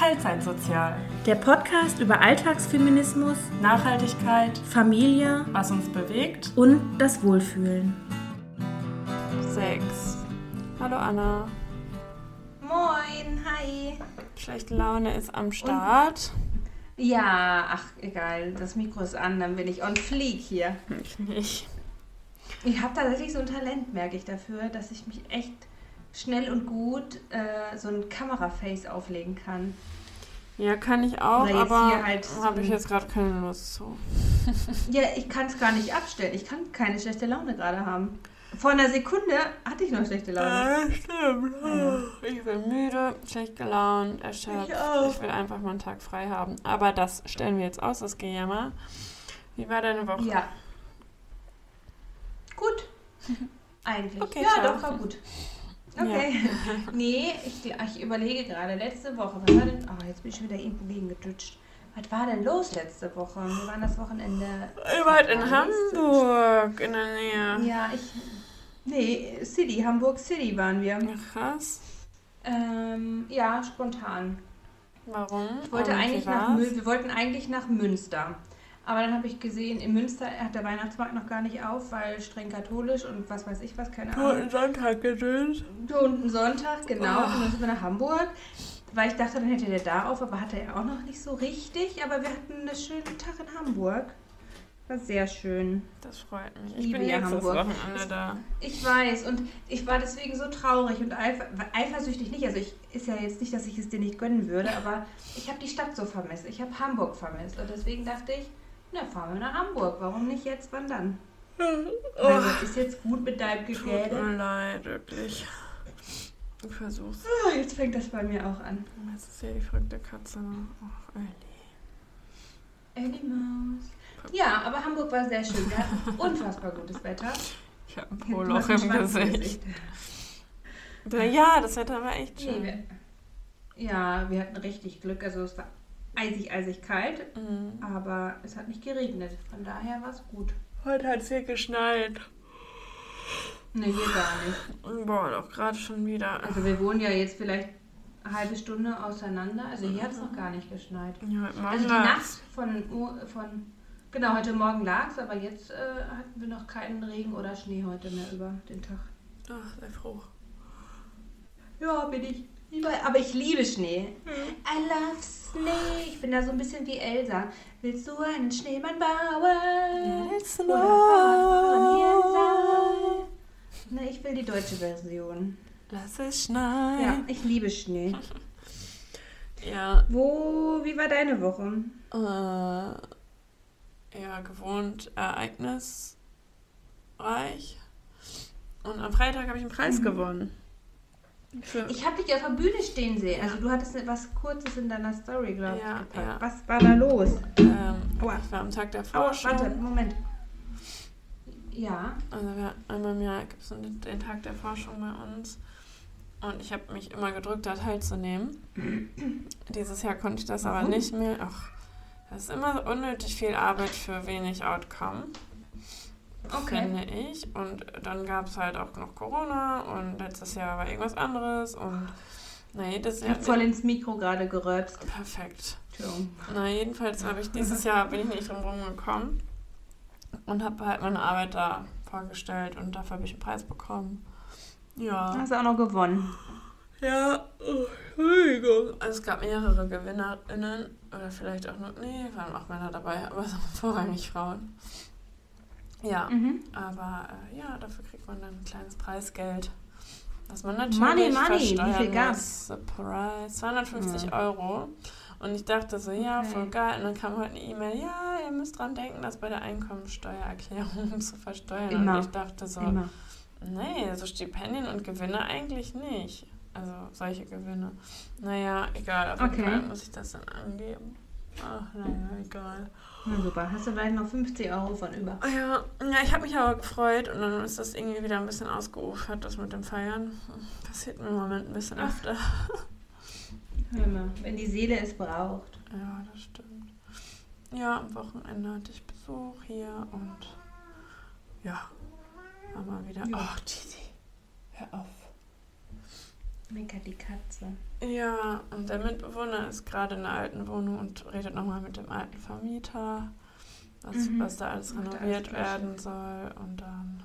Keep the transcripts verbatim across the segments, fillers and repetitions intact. Teilzeitsozial. Der Podcast über Alltagsfeminismus, Nachhaltigkeit, Familie, was uns bewegt und das Wohlfühlen. sechs. Hallo Anna. Moin, hi. Schlechte Laune ist am Start. Und? Ja, ach egal, das Mikro ist an, dann bin ich on fleek hier. Ich nicht. Ich habe tatsächlich so ein Talent, merke ich, dafür, dass ich mich echt schnell und gut äh, so ein Kameraface auflegen kann. Ja, kann ich auch, aber halt habe ich jetzt gerade keine Lust zu. Ja, ich kann es gar nicht abstellen. Ich kann keine schlechte Laune gerade haben. Vor einer Sekunde hatte ich noch schlechte Laune. Ja, stimmt. Ich bin müde, schlecht gelaunt, erschöpft. Ich auch. Ich will einfach mal einen Tag frei haben. Aber das stellen wir jetzt aus, das Gejammer. Wie war deine Woche? Ja. Gut. Eigentlich. Okay, ja, doch, war gut. Okay. Ja. Nee, ich, ich überlege gerade, letzte Woche, was war denn, oh, jetzt bin ich schon wieder irgendwo gegengedutscht. Was war denn los letzte Woche? Wir waren das Wochenende... Ihr wart in Hamburg, in der Nähe. Ja, ich... Nee, City, Hamburg City waren wir. Krass. Ähm, ja, spontan. Warum? Ich wollte eigentlich nach, wir wollten eigentlich nach Münster. Aber dann habe ich gesehen, in Münster hat der Weihnachtsmarkt noch gar nicht auf, weil streng katholisch und was weiß ich was, keine Ahnung. Toten Sonntag gedöns. Toten Sonntag, genau. Oh. Und dann sind wir nach Hamburg, weil ich dachte, dann hätte der da auf, aber hatte er auch noch nicht so richtig. Aber wir hatten einen schönen Tag in Hamburg. War sehr schön. Das freut mich. Ich Liebe bin jetzt Hamburg. Das Wochenende da. Ich weiß und ich war deswegen so traurig und eif- eifersüchtig nicht. Also ich ist ja jetzt nicht, dass ich es dir nicht gönnen würde, aber ich habe die Stadt so vermisst. Ich habe Hamburg vermisst und deswegen dachte ich, na, fahren wir nach Hamburg. Warum nicht jetzt, wann dann? Oh. Also, ist jetzt gut mit deinem Gegäbe. Tut mir leid, wirklich. Du versuchst. Oh, jetzt fängt das bei mir auch an. Das ist ja die verrückte Katze. Ach, Ellie. Ellie Maus. Ja, aber Hamburg war sehr schön. Wir hatten unfassbar gutes Wetter. Ich habe ein Poloch im Gesicht. Ja, das Wetter war echt schön. Nee, wir, ja, wir hatten richtig Glück. Also, es war eisig, eisig kalt, mhm. aber es hat nicht geregnet. Von daher war es gut. Heute hat es hier geschneit. Ne, hier gar nicht. Boah, doch gerade schon wieder. Also wir wohnen ja jetzt vielleicht eine halbe Stunde auseinander. Also hier mhm. hat es noch gar nicht geschneit. Ja, heute Morgen also die Nacht von, von... Genau, heute Morgen lag es, aber jetzt äh, hatten wir noch keinen Regen oder Schnee heute mehr über den Tag. Ach, sei froh. Ja, bin ich. Aber ich liebe Schnee. Mhm. I love Schnee. Ich bin da so ein bisschen wie Elsa. Willst du einen Schneemann bauen? Let's know. Oder Na, ich will die deutsche Version. Lass es schneien. Ja, ich liebe Schnee. Ja. Wo, wie war deine Woche? Äh, ja, gewohnt ereignisreich. Und am Freitag habe ich einen Preis mhm. gewonnen. Ich habe dich auf der Bühne stehen sehen. Also du hattest was Kurzes in deiner Story, glaube ich. Ja, ja. Was war da los? Ähm, ich war am Tag der Forschung. Aua, warte, Moment. Ja. Also wir, einmal im Jahr gibt es den, den Tag der Forschung bei uns. Und ich habe mich immer gedrückt, da teilzunehmen. Dieses Jahr konnte ich das Warum? aber nicht mehr. Ach, das ist immer unnötig viel Arbeit für wenig Outcome. Okay. Finde ich. Und dann gab es halt auch noch Corona und letztes Jahr war irgendwas anderes und na jedes Jahr... Ich hab voll ins Mikro gerade geröpst. Perfekt. Na jedenfalls habe ich dieses Jahr, bin ich nicht drum rumgekommen und habe halt meine Arbeit da vorgestellt und dafür habe ich einen Preis bekommen. Ja. Hast du auch noch gewonnen. Ja. Also es gab mehrere GewinnerInnen oder vielleicht auch nur... Nee, waren auch Männer dabei, aber vorrangig Frauen. Ja, mhm. aber äh, ja, dafür kriegt man dann ein kleines Preisgeld, was man natürlich money, money. Wie viel gab's? Surprise, zweihundertfünfzig mhm. Euro. Und ich dachte so, ja, okay. voll geil. Und dann kam heute eine E-Mail, ja, ihr müsst dran denken, das bei der Einkommensteuererklärung zu versteuern. Immer. Und ich dachte so, Immer. nee, so Stipendien und Gewinne eigentlich nicht. Also solche Gewinne. Naja, egal, auf jeden Fall muss ich das dann angeben. Ach, naja, egal. Na super, hast du vielleicht noch fünfzig Euro von über? Ja, ja, ich habe mich aber gefreut und dann ist das irgendwie wieder ein bisschen ausgeufert, das mit dem Feiern. Passiert mir im Moment ein bisschen Ach. öfter. Hör mal, wenn die Seele es braucht. Ja, das stimmt. Ja, am Wochenende hatte ich Besuch hier und ja, war mal wieder... Ach, Titi, hör auf. Meckert die Katze. Ja, und der Mitbewohner ist gerade in der alten Wohnung und redet nochmal mit dem alten Vermieter, was, mhm. was da alles renoviert werden soll. Und dann,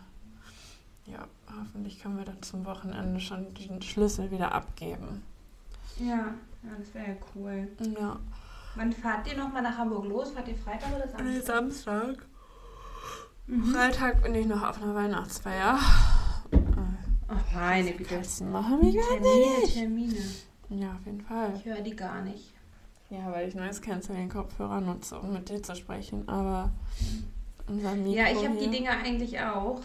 ja, hoffentlich können wir dann zum Wochenende schon den Schlüssel wieder abgeben. Ja, ja, das wäre ja cool. Ja. Wann fahrt ihr nochmal nach Hamburg los? Fahrt ihr Freitag oder Samstag? Nee, Samstag. Mhm. Freitag bin ich noch auf einer Weihnachtsfeier. Ach, meine Güte. Das machen wir gar Termine, nicht. Termine. Ja, auf jeden Fall. Ich höre die gar nicht. Ja, weil ich neues Canceling-Kopfhörer nutze, um mit dir zu sprechen. Aber unser Mikro. Ja, ich habe die Dinger eigentlich auch.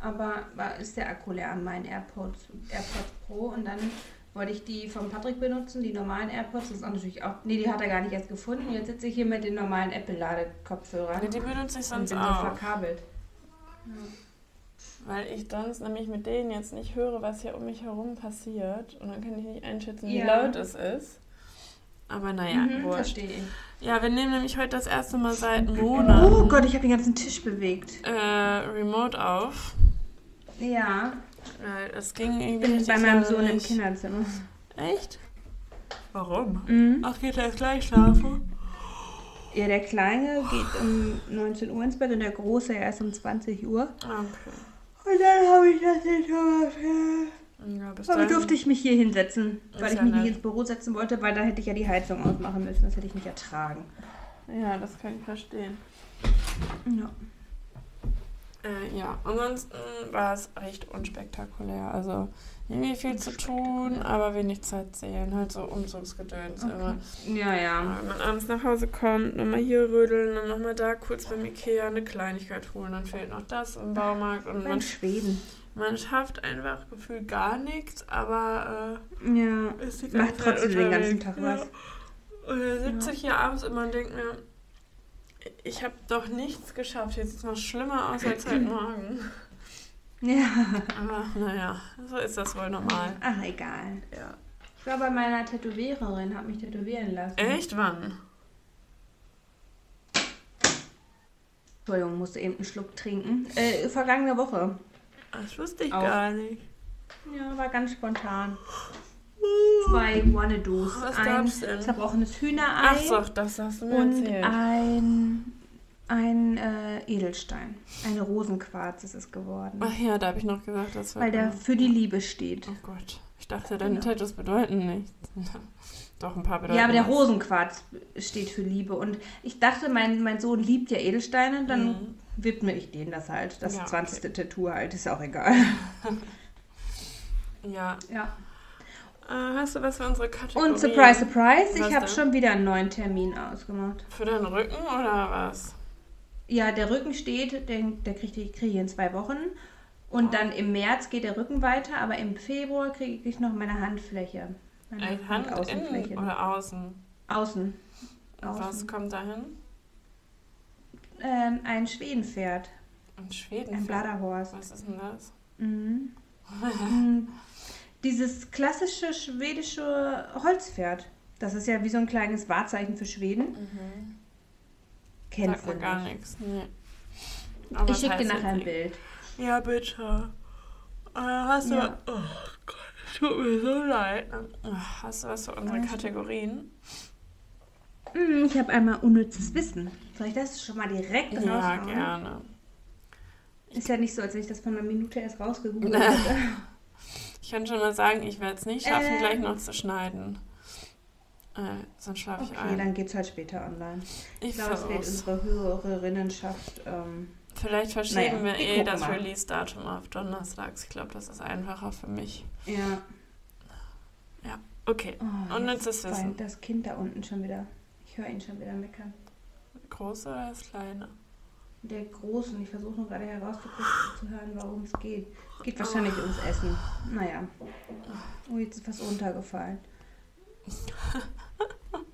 Aber war, ist der Akku leer an meinen AirPods, AirPods Pro. Und dann wollte ich die von Patrick benutzen, die normalen AirPods. Das ist auch natürlich auch. Nee, die hat er gar nicht erst gefunden. Jetzt sitze ich hier mit den normalen Apple-Lade-Kopfhörern. Nee, die benutze ich sonst und bin auch. Bin so verkabelt. Ja. Weil ich sonst nämlich mit denen jetzt nicht höre, was hier um mich herum passiert. Und dann kann ich nicht einschätzen, wie ja. laut es ist. Aber naja, mhm, gut. Verstehe ich. Ja, wir nehmen nämlich heute das erste Mal seit Monaten. Oh Gott, ich habe den ganzen Tisch bewegt. Äh, remote auf. Ja. Weil es ging irgendwie ich bin bei meinem Sohn im Kinderzimmer. Echt? Warum? Mhm. Ach, geht er gleich schlafen? Ja, der Kleine geht um neunzehn Uhr ins Bett und der Große erst um zwanzig Uhr. Okay. Und dann habe ich das nicht gemacht. Ja, aber durfte ich mich hier hinsetzen, weil ich mich nicht ins Büro setzen wollte, weil da hätte ich ja die Heizung ausmachen müssen. Das hätte ich nicht ertragen. Ja, das kann ich verstehen. Ja. Äh, ja, ansonsten war es recht unspektakulär. Also irgendwie viel zu tun, aber wenig Zeit sehen. Halt so Umzugsgedöns okay. immer. Ja, ja. Wenn man abends nach Hause kommt, nochmal hier rödeln, dann nochmal da kurz beim Ikea eine Kleinigkeit holen, dann fehlt noch das im Baumarkt. Und man, Schweden. Man schafft einfach gefühlt gar nichts, aber äh, ja. ist die ganze macht Zeit trotzdem unterwegs. Den ganzen Tag ja. was. Und dann sitze ja. ich hier abends immer und denke mir, ich habe doch nichts geschafft. Jetzt sieht es noch schlimmer aus als heute Morgen. Ja. Aber naja, so ist das wohl normal. Ach, egal. Ja. Ich war bei meiner Tätowiererin, habe mich tätowieren lassen. Echt? Wann? Entschuldigung, musste eben einen Schluck trinken. Äh, vergangene Woche. Das wusste ich auch. Gar nicht. Ja, war ganz spontan. Zwei Wannados. Was gab's denn? Ein zerbrochenes Hühnerei. Ach so, das hast du mir und erzählt. Und ein, ein äh, Edelstein. Ein Rosenquarz ist es geworden. Ach ja, da habe ich noch gesagt, das war. Weil der für die Liebe steht. Oh Gott. Ich dachte, deine genau. Tattoos bedeuten nichts. Doch, ein paar bedeuten. Ja, aber der Rosenquarz steht für Liebe. Und ich dachte, mein, mein Sohn liebt ja Edelsteine. Dann mhm. widme ich denen das halt. Das ja, zwanzigste Okay. Tattoo halt. Ist auch egal. Ja. Ja. Hast du was für unsere Kategorie? Und surprise, surprise, was ich habe schon wieder einen neuen Termin ausgemacht. Für deinen Rücken oder was? Ja, der Rücken steht, den, der kriege ich krieg in zwei Wochen. Und oh. dann im März geht der Rücken weiter, aber im Februar kriege ich noch meine Handfläche. Meine Ein Hand, Hand innen oder außen? Außen. Außen. Was kommt da hin? Ähm, ein Schwedenpferd. Ein Schwedenpferd? Ein Bladderhorst. Was ist denn das? Mhm. Dieses klassische schwedische Holzpferd. Das ist ja wie so ein kleines Wahrzeichen für Schweden. Mhm. Kennst du nicht. Gar nichts. Nee. Aber ich schicke dir nachher ein Bild. Ja, bitte. Äh, hast du... Ja. Oh Gott, es tut mir so leid. Hast du was für unsere also, Kategorien? Ich habe einmal unnützes Wissen. Soll ich das schon mal direkt raushauen? Ja, gerne. Ist ja nicht so, als wenn ich das von einer Minute erst rausgegoogelt hätte. Ich kann schon mal sagen, ich werde es nicht schaffen, äh, gleich noch zu schneiden. Äh, sonst schlafe okay, ich ein. Okay, dann geht's halt später online. Ich, ich glaube, es wird unsere Hörerinnenschaft... Ähm, Vielleicht verschieben naja, wir eh das mal. Release-Datum auf Donnerstags. Ich glaube, das ist einfacher für mich. Ja. Ja, okay. Oh, und jetzt ist das Wissen. Das Kind da unten schon wieder. Ich höre ihn schon wieder meckern. Große oder das Kleine? Der Großen. Ich versuche nur gerade herauszuhören, warum es geht. Es geht wahrscheinlich oh. ums Essen. Naja. Oh, jetzt ist was runtergefallen.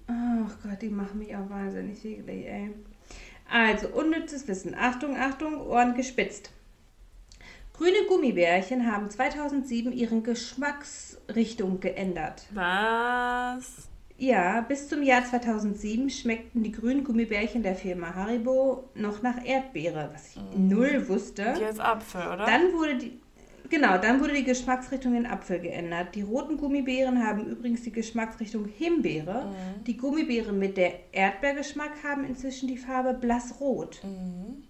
Ach Gott, die machen mich auch wahnsinnig wirklich, ey. Also, unnützes Wissen. Achtung, Achtung, Ohren gespitzt. Grüne Gummibärchen haben zweitausendsieben ihren Geschmacksrichtung geändert. Was? Ja, bis zum Jahr zweitausendsieben schmeckten die grünen Gummibärchen der Firma Haribo noch nach Erdbeere, was ich mm. null wusste. Die ist Apfel, oder? Dann wurde die, Genau, dann wurde die Geschmacksrichtung in Apfel geändert. Die roten Gummibären haben übrigens die Geschmacksrichtung Himbeere. Mhm. Die Gummibären mit der Erdbeergeschmack haben inzwischen die Farbe blassrot. Mhm.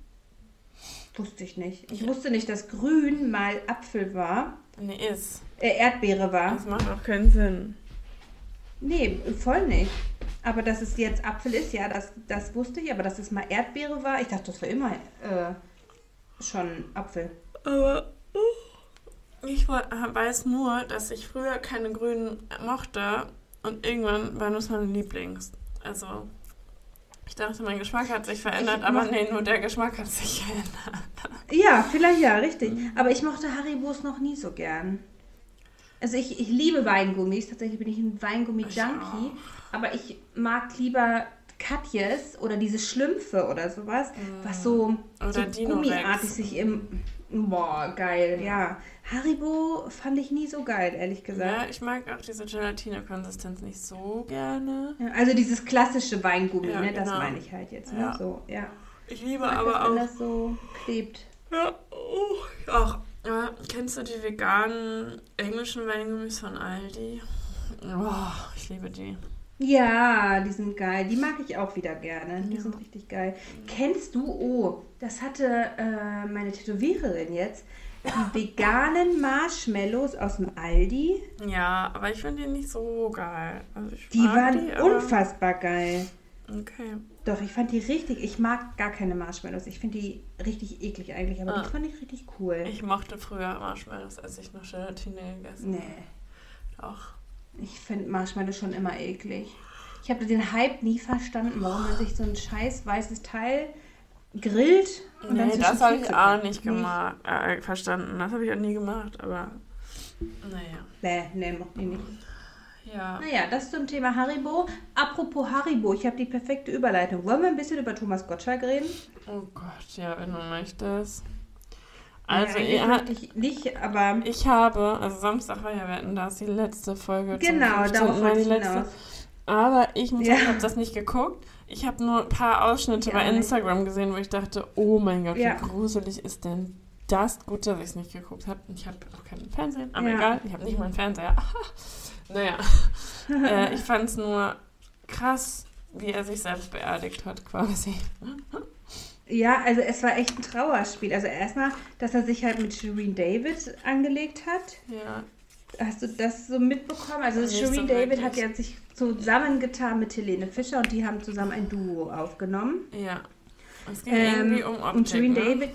Wusste ich nicht. Ich wusste nicht, dass grün mal Apfel war. Nee, ist. Äh, Erdbeere war. Das macht auch keinen Sinn. Nee, voll nicht. Aber dass es jetzt Apfel ist, ja, das, das wusste ich. Aber dass es mal Erdbeere war, ich dachte, das war immer äh, schon Apfel. Aber uh, ich weiß nur, dass ich früher keine Grünen mochte. Und irgendwann war das mein Lieblings. Also... Ich dachte, mein Geschmack hat sich verändert, ich aber nee, nur der Geschmack hat sich verändert. Ja, vielleicht ja, richtig. Aber ich mochte Haribos noch nie so gern. Also ich, ich liebe Weingummis, tatsächlich bin ich ein Weingummi-Junkie, ich aber ich mag lieber Katjes oder diese Schlümpfe oder sowas, mm. was so, so gummiartig sich im... Boah, geil, ja. ja. Haribo fand ich nie so geil, ehrlich gesagt. Ja, ich mag auch diese Gelatine-Konsistenz nicht so gerne. Ja, also dieses klassische Weingummi, ja, ne? Genau. Das meine ich halt jetzt. Ne? Ja. So, ja. Ich liebe ich mag aber das, auch... wenn das so klebt. Ja, oh, auch. Ja, kennst du die veganen englischen Weingummis von Aldi? Oh, ich liebe die. Ja, die sind geil. Die mag ich auch wieder gerne. Die ja. sind richtig geil. Kennst du, oh, das hatte äh, meine Tätowiererin jetzt, die veganen Marshmallows aus dem Aldi. Ja, aber ich finde die nicht so geil. Also ich die waren die, unfassbar geil. Okay. Doch, ich fand die richtig, ich mag gar keine Marshmallows. Ich finde die richtig eklig eigentlich, aber ah. die fand ich richtig cool. Ich mochte früher Marshmallows, als ich noch Gelatine gegessen habe. Nee. Doch. Ich finde Marshmallow schon immer eklig. Ich habe den Hype nie verstanden, warum man sich so ein scheiß weißes Teil grillt. Und nee, dann das habe ich auch nicht gemacht, äh, verstanden. Das habe ich auch nie gemacht, aber naja. Nee, nee, macht die nicht. Ja. Naja, das zum Thema Haribo. Apropos Haribo, ich habe die perfekte Überleitung. Wollen wir ein bisschen über Thomas Gottschalk reden? Oh Gott, ja, wenn du möchtest. Also ja, ich nicht, aber ich habe, also Samstag war ja Wetten, da ist die letzte Folge. Genau, darauf war die letzte. Aber ich muss ja. sagen, ich habe das nicht geguckt. Ich habe nur ein paar Ausschnitte ja, bei Instagram nicht. gesehen, wo ich dachte, oh mein Gott, ja. wie gruselig ist denn das? Gut, dass ich es nicht geguckt habe. Ich habe auch keinen Fernseher, aber ja. egal, ich habe nicht meinen Fernseher. naja, äh, ich fand es nur krass, wie er sich selbst beerdigt hat quasi. Ja, also es war echt ein Trauerspiel. Also erstmal, dass er sich halt mit Shirin David angelegt hat. Ja. Hast du das so mitbekommen? Also Shirin David hat ja sich zusammengetan mit Helene Fischer und die haben zusammen ein Duo aufgenommen. Ja. Es ging ähm, irgendwie um Optik, und Shirin ne? David.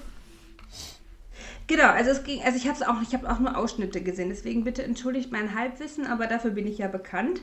Genau, also es ging, also ich habe es auch, ich habe auch nur Ausschnitte gesehen, deswegen bitte entschuldigt mein Halbwissen, aber dafür bin ich ja bekannt.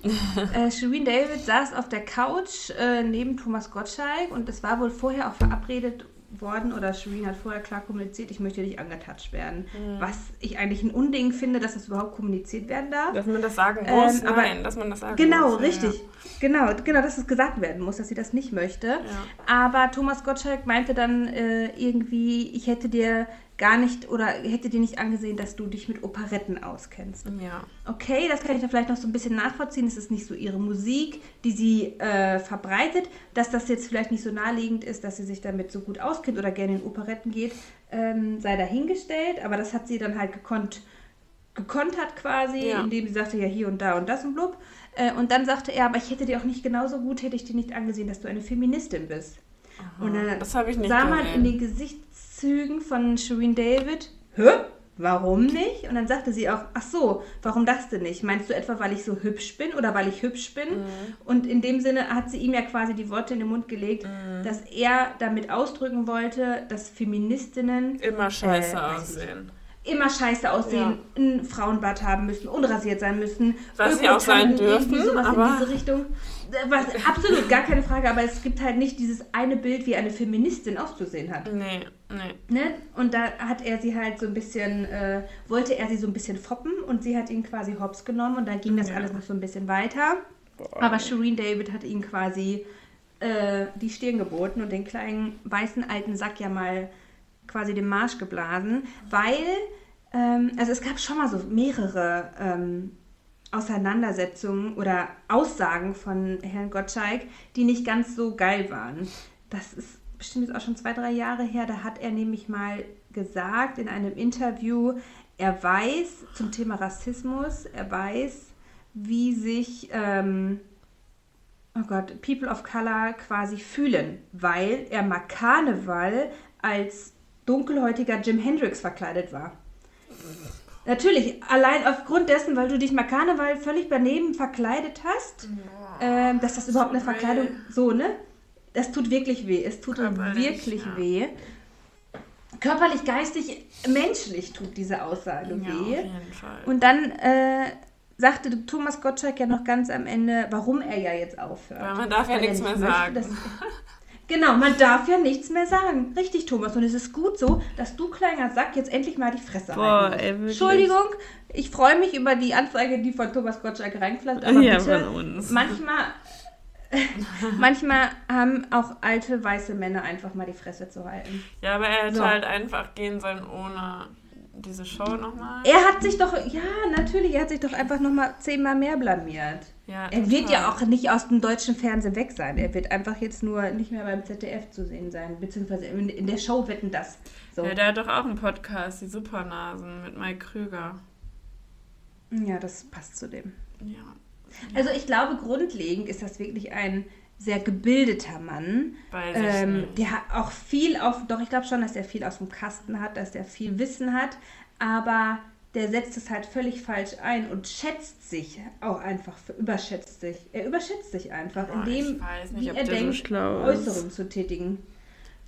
äh, Shirin David saß auf der Couch äh, neben Thomas Gottschalk und es war wohl vorher auch verabredet worden oder Shirin hat vorher klar kommuniziert, ich möchte nicht angetatscht werden. Mhm. Was ich eigentlich ein Unding finde, dass das überhaupt kommuniziert werden darf. Dass man das sagen muss, ähm, aber nein, dass man das sagen genau, muss. Genau, richtig. Ja. Genau, genau, dass es gesagt werden muss, dass sie das nicht möchte. Ja. Aber Thomas Gottschalk meinte dann äh, irgendwie, ich hätte dir gar nicht oder hätte dir nicht angesehen, dass du dich mit Operetten auskennst. Ja. Okay, das kann ich dann vielleicht noch so ein bisschen nachvollziehen. Es ist nicht so ihre Musik, die sie äh, verbreitet. Dass das jetzt vielleicht nicht so naheliegend ist, dass sie sich damit so gut auskennt oder gerne in Operetten geht, ähm, sei dahingestellt. Aber das hat sie dann halt gekonnt, gekontert quasi, ja. indem sie sagte, ja hier und da und das und blub. Äh, und dann sagte er, aber ich hätte dir auch nicht genauso gut, hätte ich dir nicht angesehen, dass du eine Feministin bist. Aha, und dann das habe ich nicht sah man in den Gesichtszügen von Shirin David, hä? Warum nicht? Und dann sagte sie auch, ach so, warum das denn nicht? Meinst du etwa, weil ich so hübsch bin oder weil ich hübsch bin? Mhm. Und in dem Sinne hat sie ihm ja quasi die Worte in den Mund gelegt, mhm. dass er damit ausdrücken wollte, dass Feministinnen immer scheiße äh, aussehen. Immer scheiße aussehen, ja. einen Frauenbart haben müssen, unrasiert sein müssen. Was sie auch sein dürfen, sowas aber... in diese Richtung. Was, absolut, gar keine Frage, aber es gibt halt nicht dieses eine Bild, wie eine Feministin auszusehen hat. Nee, nee. Ne? Und da hat er sie halt so ein bisschen, äh, wollte er sie so ein bisschen foppen und sie hat ihn quasi hops genommen und dann ging das ja. alles noch so ein bisschen weiter. Boah. Aber Shirin David hat ihn quasi äh, die Stirn geboten und den kleinen weißen alten Sack ja mal quasi den Marsch geblasen, weil, ähm, also es gab schon mal so mehrere ähm, Auseinandersetzungen oder Aussagen von Herrn Gottschalk, die nicht ganz so geil waren. Das ist bestimmt jetzt auch schon zwei, drei Jahre her, da hat er nämlich mal gesagt in einem Interview, er weiß, zum Thema Rassismus, er weiß, wie sich ähm, oh Gott, People of Color quasi fühlen, weil er mal Karneval als dunkelhäutiger Jimi Hendrix verkleidet war. Natürlich, allein aufgrund dessen, weil du dich mal Karneval völlig daneben verkleidet hast, ja, ähm, dass das überhaupt so eine Verkleidung, weh. so, ne? Das tut wirklich weh, es tut wirklich ja. weh. Körperlich, geistig, menschlich tut diese Aussage ja, weh. Auf jeden Fall. Und dann äh, sagte Thomas Gottschalk ja noch ganz am Ende, warum er ja jetzt aufhört. Weil man darf ja nichts mehr sagen. Möchte, genau, man darf ja nichts mehr sagen. Richtig, Thomas. Und es ist gut so, dass du, kleiner Sack, jetzt endlich mal die Fresse halten musst. Entschuldigung, ich freue mich über die Anzeige, die von Thomas Gottschalk reingepflanzt, aber ja, bitte, von uns. manchmal, manchmal haben auch alte, weiße Männer einfach mal die Fresse zu halten. Ja, aber er hätte so. halt einfach gehen sollen ohne diese Show nochmal. Er hat sich doch, ja, natürlich, er hat sich doch einfach nochmal zehnmal mehr blamiert. Ja, er wird ja auch nicht aus dem deutschen Fernsehen weg sein. Er wird einfach jetzt nur nicht mehr beim Z D F zu sehen sein, beziehungsweise in der Show Wetten, dass. So. Ja, der hat doch auch einen Podcast, die Supernasen mit Mike Krüger. Ja, das passt zu dem. Ja. Also ich glaube, grundlegend ist das wirklich ein sehr gebildeter Mann, ähm, der auch viel auf, doch ich glaube schon, dass er viel aus dem Kasten hat, dass er viel Wissen hat, aber der setzt es halt völlig falsch ein und schätzt sich auch einfach, überschätzt sich. Er überschätzt sich einfach, Boah, indem ich weiß nicht, wie ob er der denkt, so schlau ist. Äußerungen zu tätigen.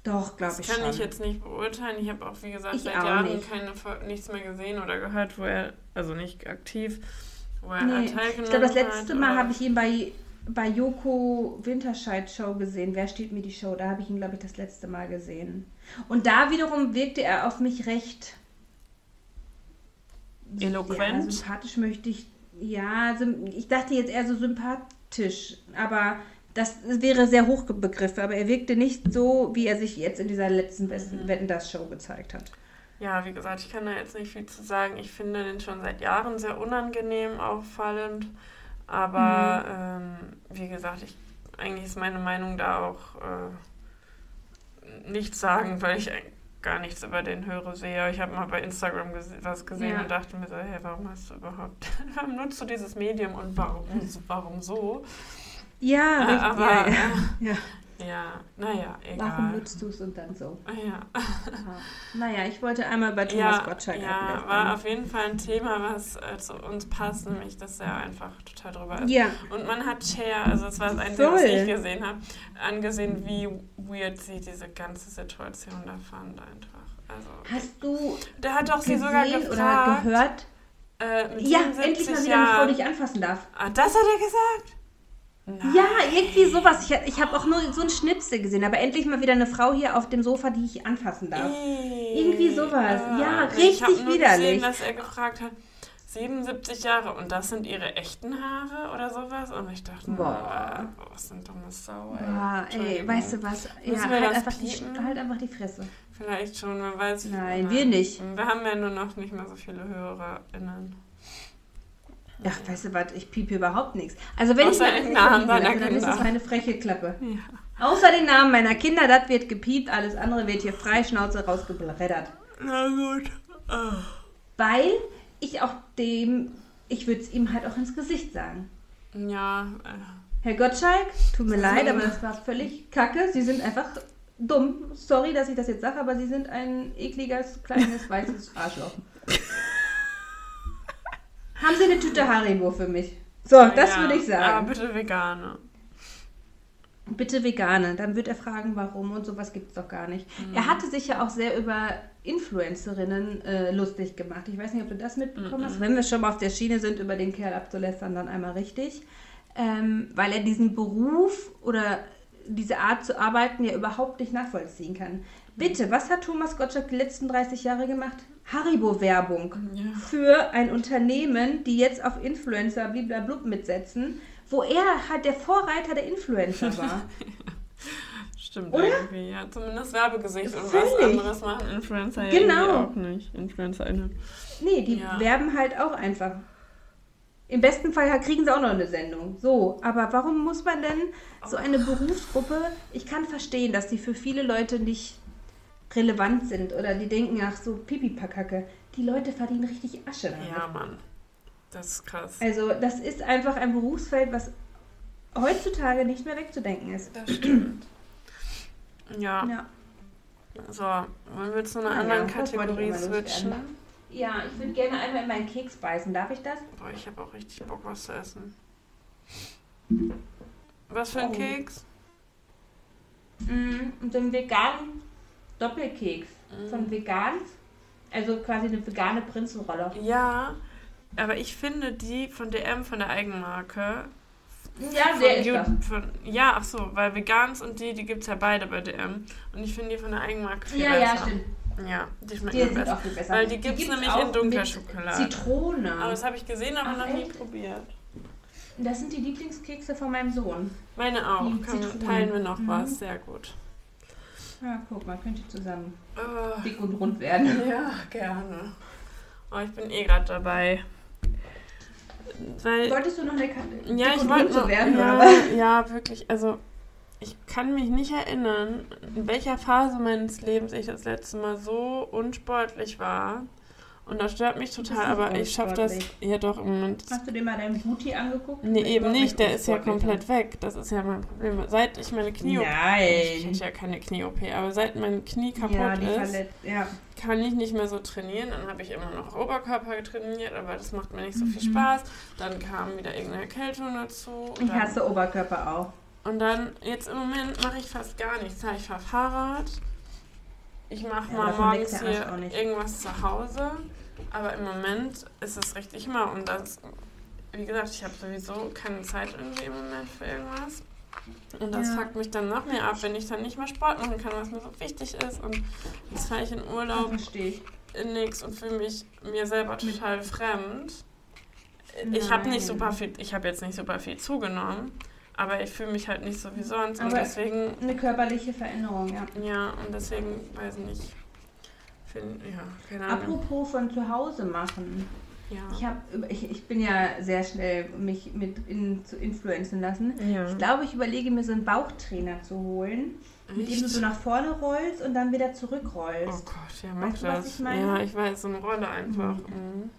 Doch, glaube ich schon. Das kann ich jetzt nicht beurteilen. Ich habe auch, wie gesagt, ich seit Jahren nicht. keine, nichts mehr gesehen oder gehört, wo er, also nicht aktiv, wo er nee. teilgenommen hat. Ich glaube, das letzte hat, Mal habe ich ihn bei, bei Joko Winterscheid Show gesehen. Wer steht mir die Show? Da habe ich ihn, glaube ich, das letzte Mal gesehen. Und da wiederum wirkte er auf mich recht... eloquent. Ja, sympathisch möchte ich, ja, ich dachte jetzt eher so sympathisch, aber das wäre sehr hoch Begriff, aber er wirkte nicht so, wie er sich jetzt in dieser letzten mhm. Wetten, dass Show gezeigt hat. Ja, wie gesagt, ich kann da jetzt nicht viel zu sagen. Ich finde den schon seit Jahren sehr unangenehm, auffallend, aber mhm. ähm, wie gesagt, ich, eigentlich ist meine Meinung da auch äh, nichts sagen, weil ich eigentlich gar nichts über den höre, sehe. Ich habe mal bei Instagram gese- was gesehen ja. und dachte mir so, hey, warum hast du überhaupt, warum nutzt du dieses Medium und warum, warum so? Ja, äh, richtig. Aber, ja, ja. ja, naja, egal. Warum nutzt du es und dann so? Ja. Naja, ich wollte einmal bei Thomas ja, Gottschalk Ja, war an. auf jeden Fall ein Thema, was zu also uns passt, nämlich, dass er einfach total drüber ist. Ja. Und man hat Cher, also es war das Einzige, was ich gesehen habe, angesehen, wie weird sie diese ganze Situation da fand einfach. Also, hast du da hat doch sie sogar gefragt, oder gehört? Äh, mit ja, endlich mal wieder Jahren, eine Frau, die ich anfassen darf. Ah, das hat er gesagt? Nein. Ja, irgendwie sowas. Ich, ich habe auch nur so einen Schnipsel gesehen, aber endlich mal wieder eine Frau hier auf dem Sofa, die ich anfassen darf. Eee, irgendwie sowas. Ja, ja richtig widerlich. Ich habe nur gesehen, dass er gefragt hat, siebenundsiebzig Jahre und das sind ihre echten Haare oder sowas? Und ich dachte, boah, boah was eine dumme Sau, ey. Boah, ey, weißt du was? Ja, halt, einfach die, halt einfach die Fresse. Vielleicht schon, man weiß nicht. Nein, wir nicht. Wir haben ja nur noch nicht mehr so viele HörerInnen. Ach, weißt du was, ich piepe überhaupt nichts. Also wenn Außer ich den Namen meiner Kinder, dann ist das meine freche Klappe. Ja. Außer den Namen meiner Kinder, das wird gepiept, alles andere wird hier frei Schnauze rausgebreddert. Na gut. Oh. Weil ich auch dem, ich würde es ihm halt auch ins Gesicht sagen. Ja. Herr Gottschalk, tut mir leid, aber das war völlig kacke. Sie sind einfach dumm. Sorry, dass ich das jetzt sage, aber Sie sind ein ekliges, kleines, weißes Arschloch. Haben Sie eine Tüte Haribo für mich? So, ja, das würde ich sagen. Aber bitte vegane. Bitte vegane. Dann wird er fragen, warum und sowas gibt es doch gar nicht. Mhm. Er hatte sich ja auch sehr über Influencerinnen äh, lustig gemacht. Ich weiß nicht, ob du das mitbekommen mhm. hast. Wenn wir schon mal auf der Schiene sind, über den Kerl abzulästern, dann einmal richtig. Ähm, weil er diesen Beruf oder diese Art zu arbeiten ja überhaupt nicht nachvollziehen kann. Bitte, was hat Thomas Gottschalk die letzten dreißig Jahre gemacht? Haribo-Werbung ja. für ein Unternehmen, die jetzt auf Influencer blablabla mitsetzen, wo er halt der Vorreiter der Influencer war. Stimmt Oder? irgendwie, ja. Zumindest Werbegesicht und was anderes machen Influencer ja genau. auch nicht. Influencerinnen. Nee, die ja. werben halt auch einfach. Im besten Fall kriegen sie auch noch eine Sendung. So, aber warum muss man denn so eine Berufsgruppe, ich kann verstehen, dass die für viele Leute nicht relevant sind oder die denken, ach so, Pipi-Pakacke. Die Leute verdienen richtig Asche damit. Ja, Mann. Das ist krass. Also das ist einfach ein Berufsfeld, was heutzutage nicht mehr wegzudenken ist. Das stimmt. Ja. ja. So, wollen wir zu einer ja, anderen Kategorie switchen? Ja, ich würde gerne einmal in meinen Keks beißen. Darf ich das? Boah, ich habe auch richtig Bock, was zu essen. Was für ein oh. Keks? Mm, so ein veganen Doppelkeks. Mm. Von Vegans. Also quasi eine vegane Prinzenrolle. Ja, aber ich finde die von D M, von der Eigenmarke. Ja, der ist das. Von, ja, ach so, weil Vegans und die, die gibt es ja beide bei D M. Und ich finde die von der Eigenmarke viel ja, besser. Ja, ja, stimmt. Ja, die schmecken die besser. Auch viel besser. Weil die gibt es nämlich in dunkler Schokolade. Zitrone. Aber das habe ich gesehen, aber ach, noch echt? nie probiert. Das sind die Lieblingskekse von meinem Sohn. Meine auch. Kann, teilen wir noch mhm. was. Sehr gut. Ja, guck mal, könnt ihr zusammen oh. dick und rund werden. Ja, gerne. Oh, ich bin eh gerade dabei. Weil, Wolltest du noch eine Karte? Ja, ich wollte so werden, ja, oder? Ja, wirklich. Also, ich kann mich nicht erinnern, in welcher Phase meines Lebens ich das letzte Mal so unsportlich war. Und das stört mich total, aber ich schaffe das ja doch im Moment. Hast du dir mal deinen Booty angeguckt? Nee, eben nicht. Der ist ja komplett weg. Das ist ja mein Problem. Seit ich meine Knie-O P... Nein! Ich hatte ja keine Knie-O P, aber seit mein Knie kaputt ist, kann ich nicht mehr so trainieren. Dann habe ich immer noch Oberkörper trainiert, aber das macht mir nicht so viel Spaß. Dann kam wieder irgendeine Erkältung dazu. Ich hasse Oberkörper auch. Und dann, jetzt im Moment mache ich fast gar nichts. Ich fahre Fahrrad. Ich mache ja, mal morgens hier irgendwas zu Hause, aber im Moment ist es richtig mau. Und das, wie gesagt, ich habe sowieso keine Zeit irgendwie im Moment für irgendwas. Und das ja. fuckt mich dann noch mehr ab, wenn ich dann nicht mal Sport machen kann, was mir so wichtig ist. Und jetzt fahre ich in Urlaub in nix und fühle mich mir selber total fremd. Nein. Ich habe nicht super viel, ich habe jetzt nicht super viel zugenommen. Aber ich fühle mich halt nicht so wie sonst. Und deswegen, eine körperliche Veränderung, ja. Ja, und deswegen, weiß ich nicht, find, ja, keine Ahnung. Apropos von zu Hause machen. Ja. Ich, hab, ich, ich bin ja sehr schnell, mich mit in, zu influenzen lassen. Ja. Ich glaube, ich überlege mir so einen Bauchtrainer zu holen, Echt? mit dem du so nach vorne rollst und dann wieder zurückrollst. Oh Gott, ja, mach weißt das. Du, was ich meine? Ja, ich weiß, so eine Rolle einfach. Mhm.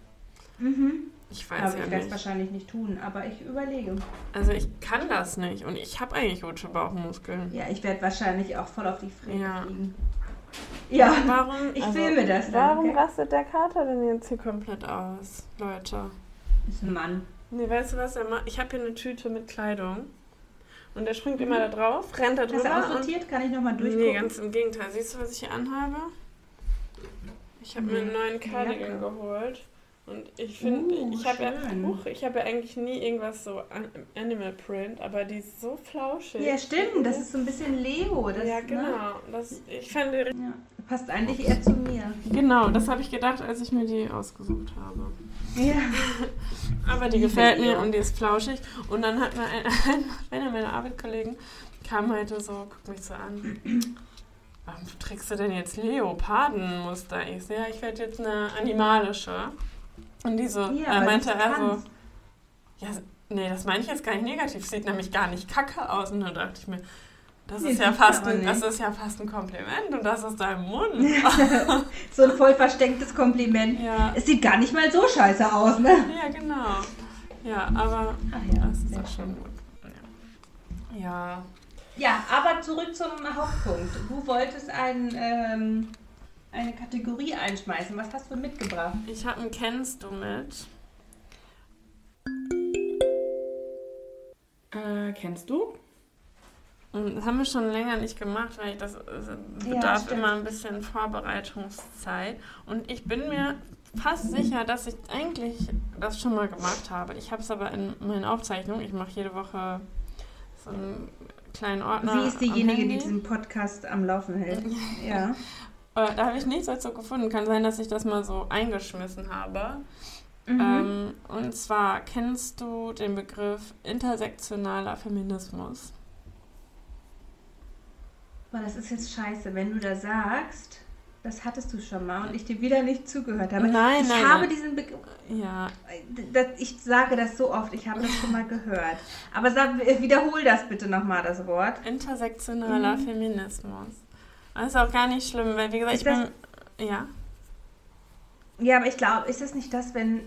mhm. Ich weiß aber ja ich werde es wahrscheinlich nicht tun, aber ich überlege. Also ich kann das nicht und ich habe eigentlich gute Bauchmuskeln. Ja, ich werde wahrscheinlich auch voll auf die Fresse ja. fliegen. Ja, warum, ich also, filme das dann. Warum okay. rastet der Kater denn jetzt hier komplett aus, Leute? Ist ein Mann. Nee, weißt du was, er macht? Ich habe hier eine Tüte mit Kleidung und er springt mhm. immer da drauf, rennt da drüber. Hast du aussortiert? Kann ich nochmal durchgucken? Nee, ganz im Gegenteil. Siehst du, was ich hier anhabe? Ich habe mhm. mir einen neuen Cardigan geholt. Und ich finde, uh, ich habe ja, hab ja eigentlich nie irgendwas so Animal Print, aber die ist so flauschig. Ja, stimmt, das ist so ein bisschen Leo. Das, ja, genau. Ne? Das, ich fand die ja. passt eigentlich eher zu mir. Genau, das habe ich gedacht, als ich mir die ausgesucht habe. Ja. Aber die gefällt mir und die ist flauschig. Und dann hat mir ein, ein, einer meiner Arbeitskollegen kam heute so, guck mich so an. Warum trägst du denn jetzt Leopardenmuster? Ich sehe, ja, ich werde jetzt eine animalische. Und die so, ja, äh, meinte er so, also, ja, nee, das meine ich jetzt gar nicht negativ, sieht nämlich gar nicht kacke aus. Und da dachte ich mir, das, nee, ist, ja fast ein, das ist ja fast ein Kompliment und das ist dein Mund. So ein voll verstecktes Kompliment. Ja. Es sieht gar nicht mal so scheiße aus, ne? Ja, genau. Ja, aber Ach ja, das ist auch schon gut. Ja. ja. Ja, aber zurück zum Hauptpunkt. Du wolltest einen... Ähm eine Kategorie einschmeißen. Was hast du mitgebracht? Ich habe ein Kennst du mit. Äh, kennst du? Und das haben wir schon länger nicht gemacht, weil ich das, das bedarf ja, immer ein bisschen Vorbereitungszeit. Und ich bin mir fast sicher, dass ich eigentlich das schon mal gemacht habe. Ich habe es aber in meinen Aufzeichnungen. Ich mache jede Woche so einen kleinen Ordner. Sie ist diejenige, die diesen Podcast am Laufen hält. Ja. Da habe ich nichts dazu gefunden. Kann sein, dass ich das mal so eingeschmissen habe. Mhm. Ähm, und zwar, kennst du den Begriff intersektionaler Feminismus? Boah, das ist jetzt scheiße, wenn du da sagst, das hattest du schon mal und ich dir wieder nicht zugehört habe. Nein, ich nein. Ich habe nein. diesen Begriff... Ja. Das, ich sage das so oft, ich habe das schon mal gehört. Aber sag, wiederhol das bitte nochmal, das Wort. Intersektionaler mhm. Feminismus. Das ist auch gar nicht schlimm, weil wie gesagt, ist ich das, bin... Ja. Ja, aber ich glaube, ist das nicht das, wenn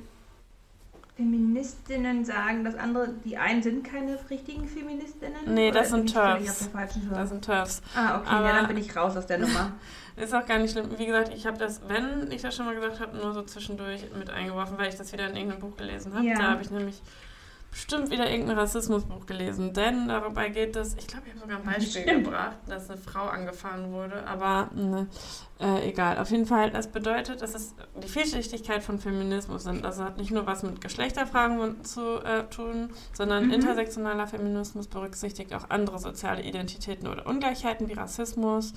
Feministinnen sagen, dass andere, die einen sind keine richtigen Feministinnen? Nee, das sind TERFs. Das sind TERFs. Ah, okay, aber ja, dann bin ich raus aus der Nummer. Ist auch gar nicht schlimm. Wie gesagt, ich habe das, wenn ich das schon mal gesagt habe, nur so zwischendurch mit eingeworfen, weil ich das wieder in irgendeinem Buch gelesen habe. Ja. Da habe ich nämlich bestimmt wieder irgendein Rassismusbuch gelesen, denn darüber geht es, ich glaube, ich habe sogar ein Beispiel Stimmt. gebracht, dass eine Frau angefahren wurde, aber ne, äh, egal. Auf jeden Fall, das bedeutet, dass es die Vielschichtigkeit von Feminismus sind. Das hat nicht nur was mit Geschlechterfragen zu äh, tun, sondern mhm. intersektionaler Feminismus berücksichtigt auch andere soziale Identitäten oder Ungleichheiten wie Rassismus,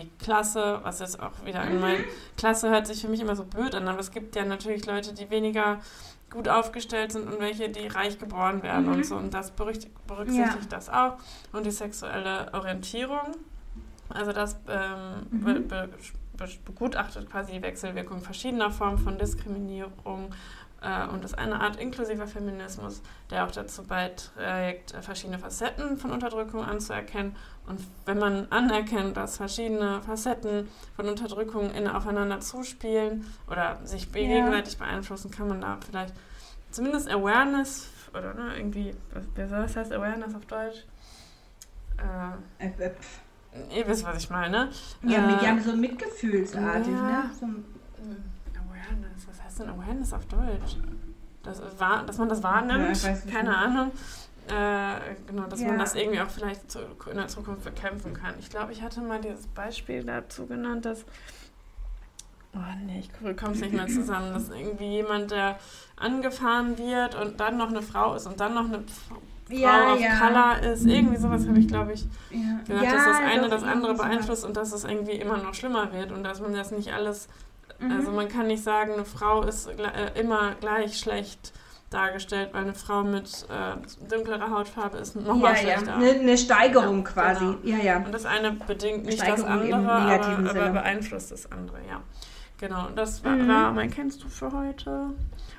die Klasse, was jetzt auch wieder mhm. gemeint. Klasse hört sich für mich immer so blöd an, aber es gibt ja natürlich Leute, die weniger gut aufgestellt sind und welche, die reich geboren werden mhm. und so. Und das berücksichtigt ja. das auch. Und die sexuelle Orientierung, also das ähm, mhm. be- be- begutachtet quasi die Wechselwirkung verschiedener Formen von Diskriminierung äh, und ist eine Art inklusiver Feminismus, der auch dazu beiträgt, verschiedene Facetten von Unterdrückung anzuerkennen. Und wenn man anerkennt, dass verschiedene Facetten von Unterdrückung in, aufeinander zuspielen oder sich gegenseitig ja. beeinflussen, kann man da vielleicht zumindest Awareness oder ne, irgendwie, was heißt Awareness auf Deutsch? Äh, ihr wisst, was ich meine. Ja, äh, ja so mitgefühlsartig. Ja, ne? So, Awareness, was heißt denn Awareness auf Deutsch? Das, dass man das wahrnimmt, ja, keine nicht. Ahnung. Äh, genau, dass ja. man das irgendwie auch vielleicht zu, in der Zukunft bekämpfen kann. Ich glaube, ich hatte mal dieses Beispiel dazu genannt, dass oh nee, ich komme es nicht mehr zusammen, dass irgendwie jemand, der angefahren wird und dann noch eine Frau ist und dann noch eine Frau ja, auf ja. Color ist, irgendwie sowas habe ich, glaube ich, ja. gesagt, ja, dass das eine das andere beeinflusst und dass es irgendwie immer noch schlimmer wird und dass man das nicht alles, mhm. also man kann nicht sagen, eine Frau ist äh, immer gleich schlecht dargestellt, weil eine Frau mit äh, dunklerer Hautfarbe ist nochmal ja, schlechter. Eine ja. ne Steigerung ja, quasi. Genau. Ja, ja. Und das eine bedingt nicht Steigerung das andere, aber, aber beeinflusst das andere, ja. Genau, und das war, mhm. war mein Kennst du für heute.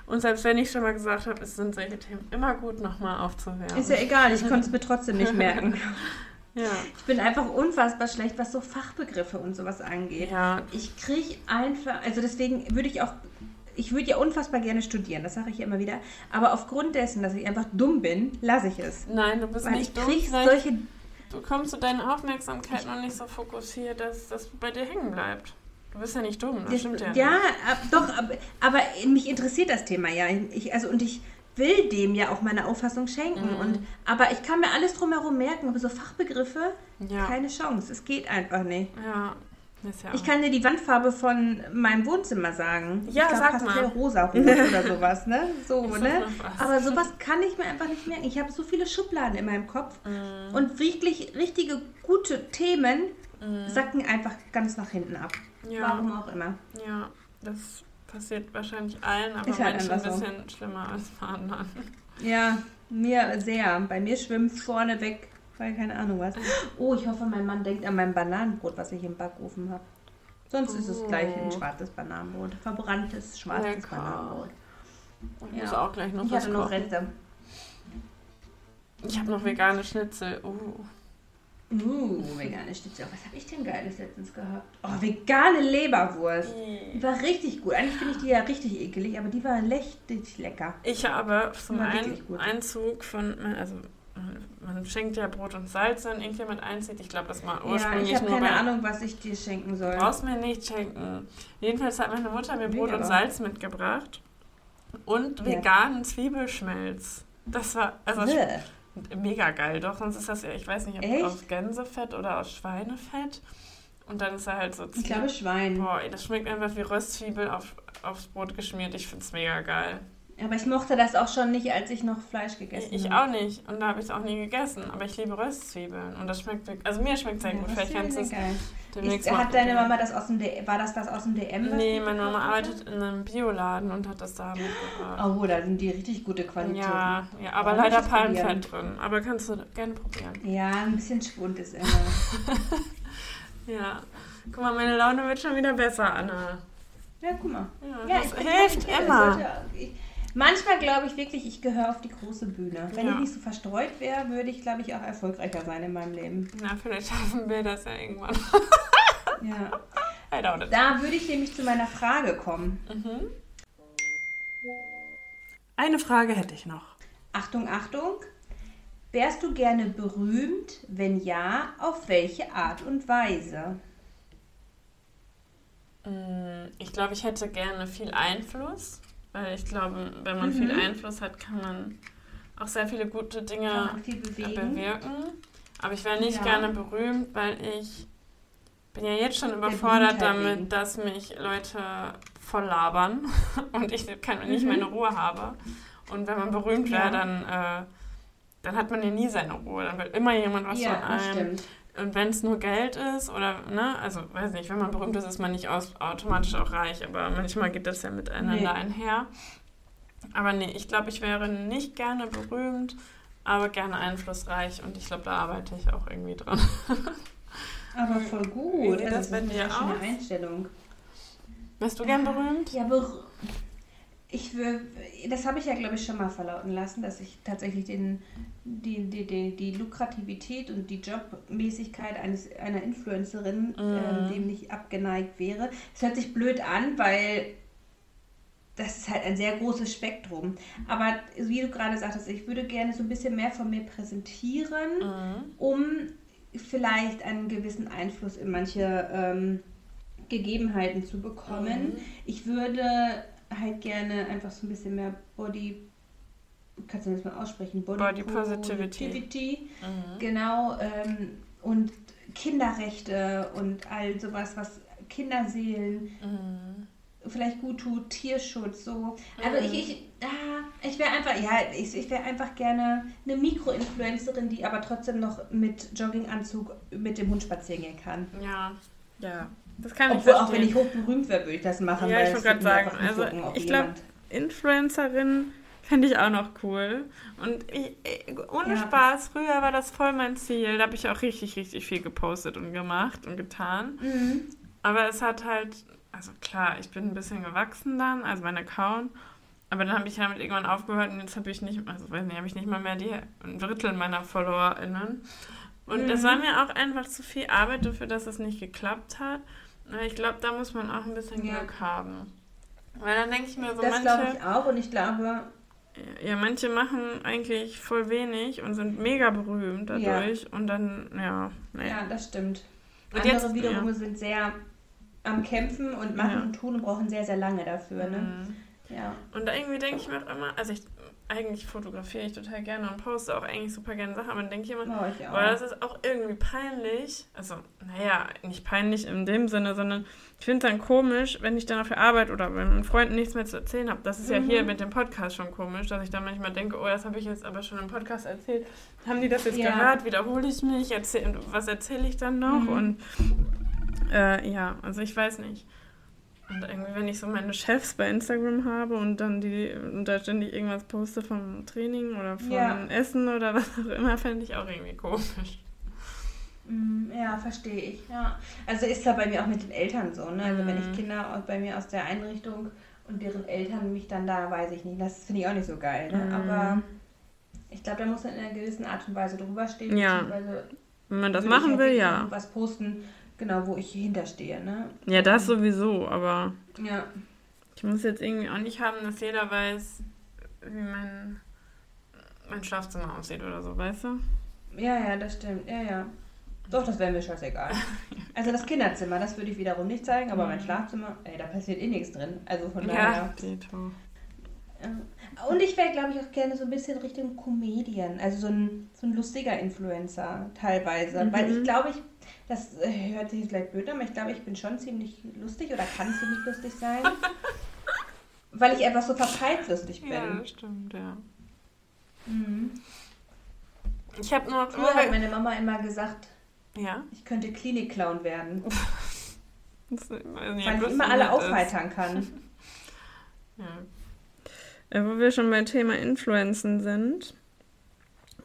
Und selbst wenn ich schon mal gesagt habe, es sind solche Themen immer gut nochmal aufzuwärmen. Ist ja egal, ich konnte es mir trotzdem nicht merken. Ja. Ich bin einfach unfassbar schlecht, was so Fachbegriffe und sowas angeht. Ja. Ich kriege einfach, also deswegen würde ich auch Ich würde ja unfassbar gerne studieren, das sage ich ja immer wieder. Aber aufgrund dessen, dass ich einfach dumm bin, lasse ich es. Nein, du bist Weil nicht ich dumm. Solche du kommst zu deiner Aufmerksamkeit ich noch nicht so fokussiert, dass das bei dir hängen bleibt. Du bist ja nicht dumm, das, das stimmt ja nicht. Ja, ab, doch, ab, aber mich interessiert das Thema ja. Ich, also, und ich will dem ja auch meine Auffassung schenken. Mhm. Und, aber ich kann mir alles drumherum merken, aber so Fachbegriffe, ja. keine Chance. Es geht einfach nicht. Ja. Ja ich kann dir die Wandfarbe von meinem Wohnzimmer sagen. Ja, ich glaub, sag mal. Rosa oder sowas, ne? So, ne? Aber sowas kann ich mir einfach nicht merken. Ich habe so viele Schubladen in meinem Kopf mm. und wirklich richtige, gute Themen mm. sacken einfach ganz nach hinten ab. Ja. Warum auch immer. Ja, das passiert wahrscheinlich allen, aber halt manchen ein bisschen so. Schlimmer als bei anderen. Ja, mir sehr. Bei mir schwimmt vorne weg weil keine Ahnung was. Oh, ich hoffe, mein Mann denkt an mein Bananenbrot, was ich im Backofen habe. Sonst oh. ist es gleich ein schwarzes Bananenbrot. Verbranntes, schwarzes Lecker. Bananenbrot. Ich ja. muss auch gleich noch ich was noch Reste. Ich habe noch vegane Schnitzel. Uh. Uh, vegane Schnitzel. Was habe ich denn Geiles letztens gehabt? Oh, vegane Leberwurst. Mm. Die war richtig gut. Eigentlich finde ich die ja richtig ekelig, aber die war richtig lecker. Ich habe zum Einzug von... also man schenkt ja Brot und Salz, wenn irgendjemand einzieht. Ich glaube, das war ursprünglich ja, ich habe keine bei, Ahnung, was ich dir schenken soll. Du brauchst mir nicht schenken. Jedenfalls hat meine Mutter mir Brot und Salz mitgebracht und ja. veganen Zwiebelschmelz. Das war also ja. mega geil. Doch, sonst ist das ja, ich weiß nicht, ob Echt? aus Gänsefett oder aus Schweinefett. Und dann ist da halt so Zwiebel. Ich glaube, Schwein. Boah, das schmeckt einfach wie Röstzwiebel auf, aufs Brot geschmiert. Ich finde es mega geil. Aber ich mochte das auch schon nicht, als ich noch Fleisch gegessen ich habe. Ich auch nicht. Und da habe ich es auch nie gegessen. Aber ich liebe Röstzwiebeln. Und das schmeckt wirklich... Also mir schmeckt sehr ja, gut. Vielleicht kannst du es demnächst Hat deine Mama das aus dem... D- war das das aus dem D M? Nee, meine Mama arbeitet in einem Bioladen und hat das da mitgebracht. Oh, da sind die richtig gute Qualität. Ja, ja aber oh, leider Palmfett drin. Aber kannst du gerne probieren. Ja, ein bisschen Schwund ist immer. ja. Guck mal, meine Laune wird schon wieder besser, Anna. Ja, guck mal. Ja, ja, das hilft immer. Manchmal glaube ich wirklich, ich gehöre auf die große Bühne. Wenn ja. ich nicht so verstreut wäre, würde ich, glaube ich, auch erfolgreicher sein in meinem Leben. Na, vielleicht schaffen wir das ja irgendwann. Ja. I doubt it. Da würde ich nämlich zu meiner Frage kommen. Mhm. Eine Frage hätte ich noch. Achtung, Achtung. Wärst du gerne berühmt? Wenn ja, auf welche Art und Weise? Ich glaube, ich hätte gerne viel Einfluss, weil ich glaube, wenn man mhm. viel Einfluss hat, kann man auch sehr viele gute Dinge viel bewirken. Aber ich wäre nicht ja. gerne berühmt, weil ich bin ja jetzt schon überfordert damit, dass mich Leute voll labern und ich kann nicht mhm. meine Ruhe habe. Und wenn man berühmt wäre, ja. dann... Äh, dann hat man ja nie seine Ruhe, dann will immer jemand was ja, von einem. Stimmt. Und wenn es nur Geld ist oder, ne, also weiß nicht, wenn man berühmt ist, ist man nicht aus, automatisch auch reich, aber manchmal geht das ja miteinander nee. einher. Aber nee, ich glaube, ich wäre nicht gerne berühmt, aber gerne einflussreich und ich glaube, da arbeite ich auch irgendwie dran. Aber voll gut, das, das wird ja auch eine Einstellung. Wärst du gern ah, berühmt? Ja, berühmt. Ich will, das habe ich ja, glaube ich, schon mal verlauten lassen, dass ich tatsächlich den, die, die, die, die Lukrativität und die Jobmäßigkeit eines, einer Influencerin mm. ähm, dem nicht abgeneigt wäre. Es hört sich blöd an, weil das ist halt ein sehr großes Spektrum. Aber wie du gerade sagtest, ich würde gerne so ein bisschen mehr von mir präsentieren, mm. um vielleicht einen gewissen Einfluss in manche ähm, Gegebenheiten zu bekommen. Mm. Ich würde... halt gerne einfach so ein bisschen mehr Body, kannst du das mal aussprechen? Body, Body Positivity. Positivity. Mhm. Genau, ähm, und Kinderrechte und all sowas, was Kinderseelen mhm. vielleicht gut tut, Tierschutz, so. Also mhm. ich, ich, ah, ich wäre einfach, ja, ich, ich wäre einfach gerne eine Mikroinfluencerin, die aber trotzdem noch mit Jogginganzug mit dem Hund spazieren gehen kann. Ja, ja. Das kann Obwohl, ich auch wenn ich hochberühmt wäre, würde ich das machen. Ja, ich wollte gerade sagen, also gucken, ich glaube, Influencerin fände ich auch noch cool. Und ich, ohne ja. Spaß, früher war das voll mein Ziel. Da habe ich auch richtig, richtig viel gepostet und gemacht und getan. Mhm. Aber es hat halt, also klar, ich bin ein bisschen gewachsen dann, also mein Account. Aber dann habe ich damit irgendwann aufgehört und jetzt habe ich nicht, also weiß nicht, habe ich nicht mal mehr die, ein Drittel meiner FollowerInnen. Und mhm. das war mir auch einfach zu viel Arbeit dafür, dass es nicht geklappt hat. Ich glaube, da muss man auch ein bisschen ja. Glück haben. Weil dann denke ich mir so, das manche... Das glaube ich auch und ich glaube... Ja, manche machen eigentlich voll wenig und sind mega berühmt dadurch ja. und dann, ja... Nee. Ja, das stimmt. Und andere jetzt, wiederum ja. sind sehr am Kämpfen und machen ja. und tun und brauchen sehr, sehr lange dafür, ne? Mhm. Ja. Und da irgendwie denke ich mir auch immer... Also ich, eigentlich fotografiere ich total gerne und poste auch eigentlich super gerne Sachen, aber dann denke ich immer, boah, oh, das ist auch irgendwie peinlich. Also, naja, nicht peinlich in dem Sinne, sondern ich finde es dann komisch, wenn ich dann auf der Arbeit oder bei meinen Freunden nichts mehr zu erzählen habe. Das ist mhm. ja hier mit dem Podcast schon komisch, dass ich dann manchmal denke, oh, das habe ich jetzt aber schon im Podcast erzählt. Haben die das jetzt ja. gehört? Wiederhole ich mich? Erzähl, was erzähle ich dann noch? Mhm. Und äh, ja, also ich weiß nicht. Und irgendwie, wenn ich so meine Chefs bei Instagram habe und dann die und da ständig irgendwas poste vom Training oder vom ja. Essen oder was auch immer, fände ich auch irgendwie komisch. Ja, verstehe ich. Ja. Also ist da bei mir auch mit den Eltern so, ne? Also mhm. wenn ich Kinder bei mir aus der Einrichtung und deren Eltern mich dann da, weiß ich nicht, das finde ich auch nicht so geil. Ne? Mhm. Aber ich glaube, da muss man in einer gewissen Art und Weise drüber stehen. Ja, wenn man das machen will, ja. Was posten. Genau, wo ich hinterstehe, ne? Ja, das sowieso, aber... Ja. Ich muss jetzt irgendwie auch nicht haben, dass jeder weiß, wie mein, mein Schlafzimmer aussieht oder so, weißt du? Ja, ja, das stimmt. Ja, ja. Doch, das wäre mir scheißegal. Also das Kinderzimmer, das würde ich wiederum nicht zeigen, aber mein Schlafzimmer, ey, da passiert eh nichts drin. Also von daher... Ja, und ich wäre, glaube ich, auch gerne so ein bisschen Richtung Comedian, also so ein, so ein lustiger Influencer teilweise, mhm. weil ich glaube, ich... Das hört sich vielleicht blöd an, aber ich glaube, ich bin schon ziemlich lustig oder kann ziemlich lustig sein, weil ich einfach so verpeilt lustig bin. Ja, stimmt, ja. Mhm. Ich habe nur... Früher hat meine Mama immer gesagt, ja? ich könnte Klinik-Clown werden, das weil ich immer alle aufheitern kann. Ja. Wo wir schon beim Thema Influencen sind...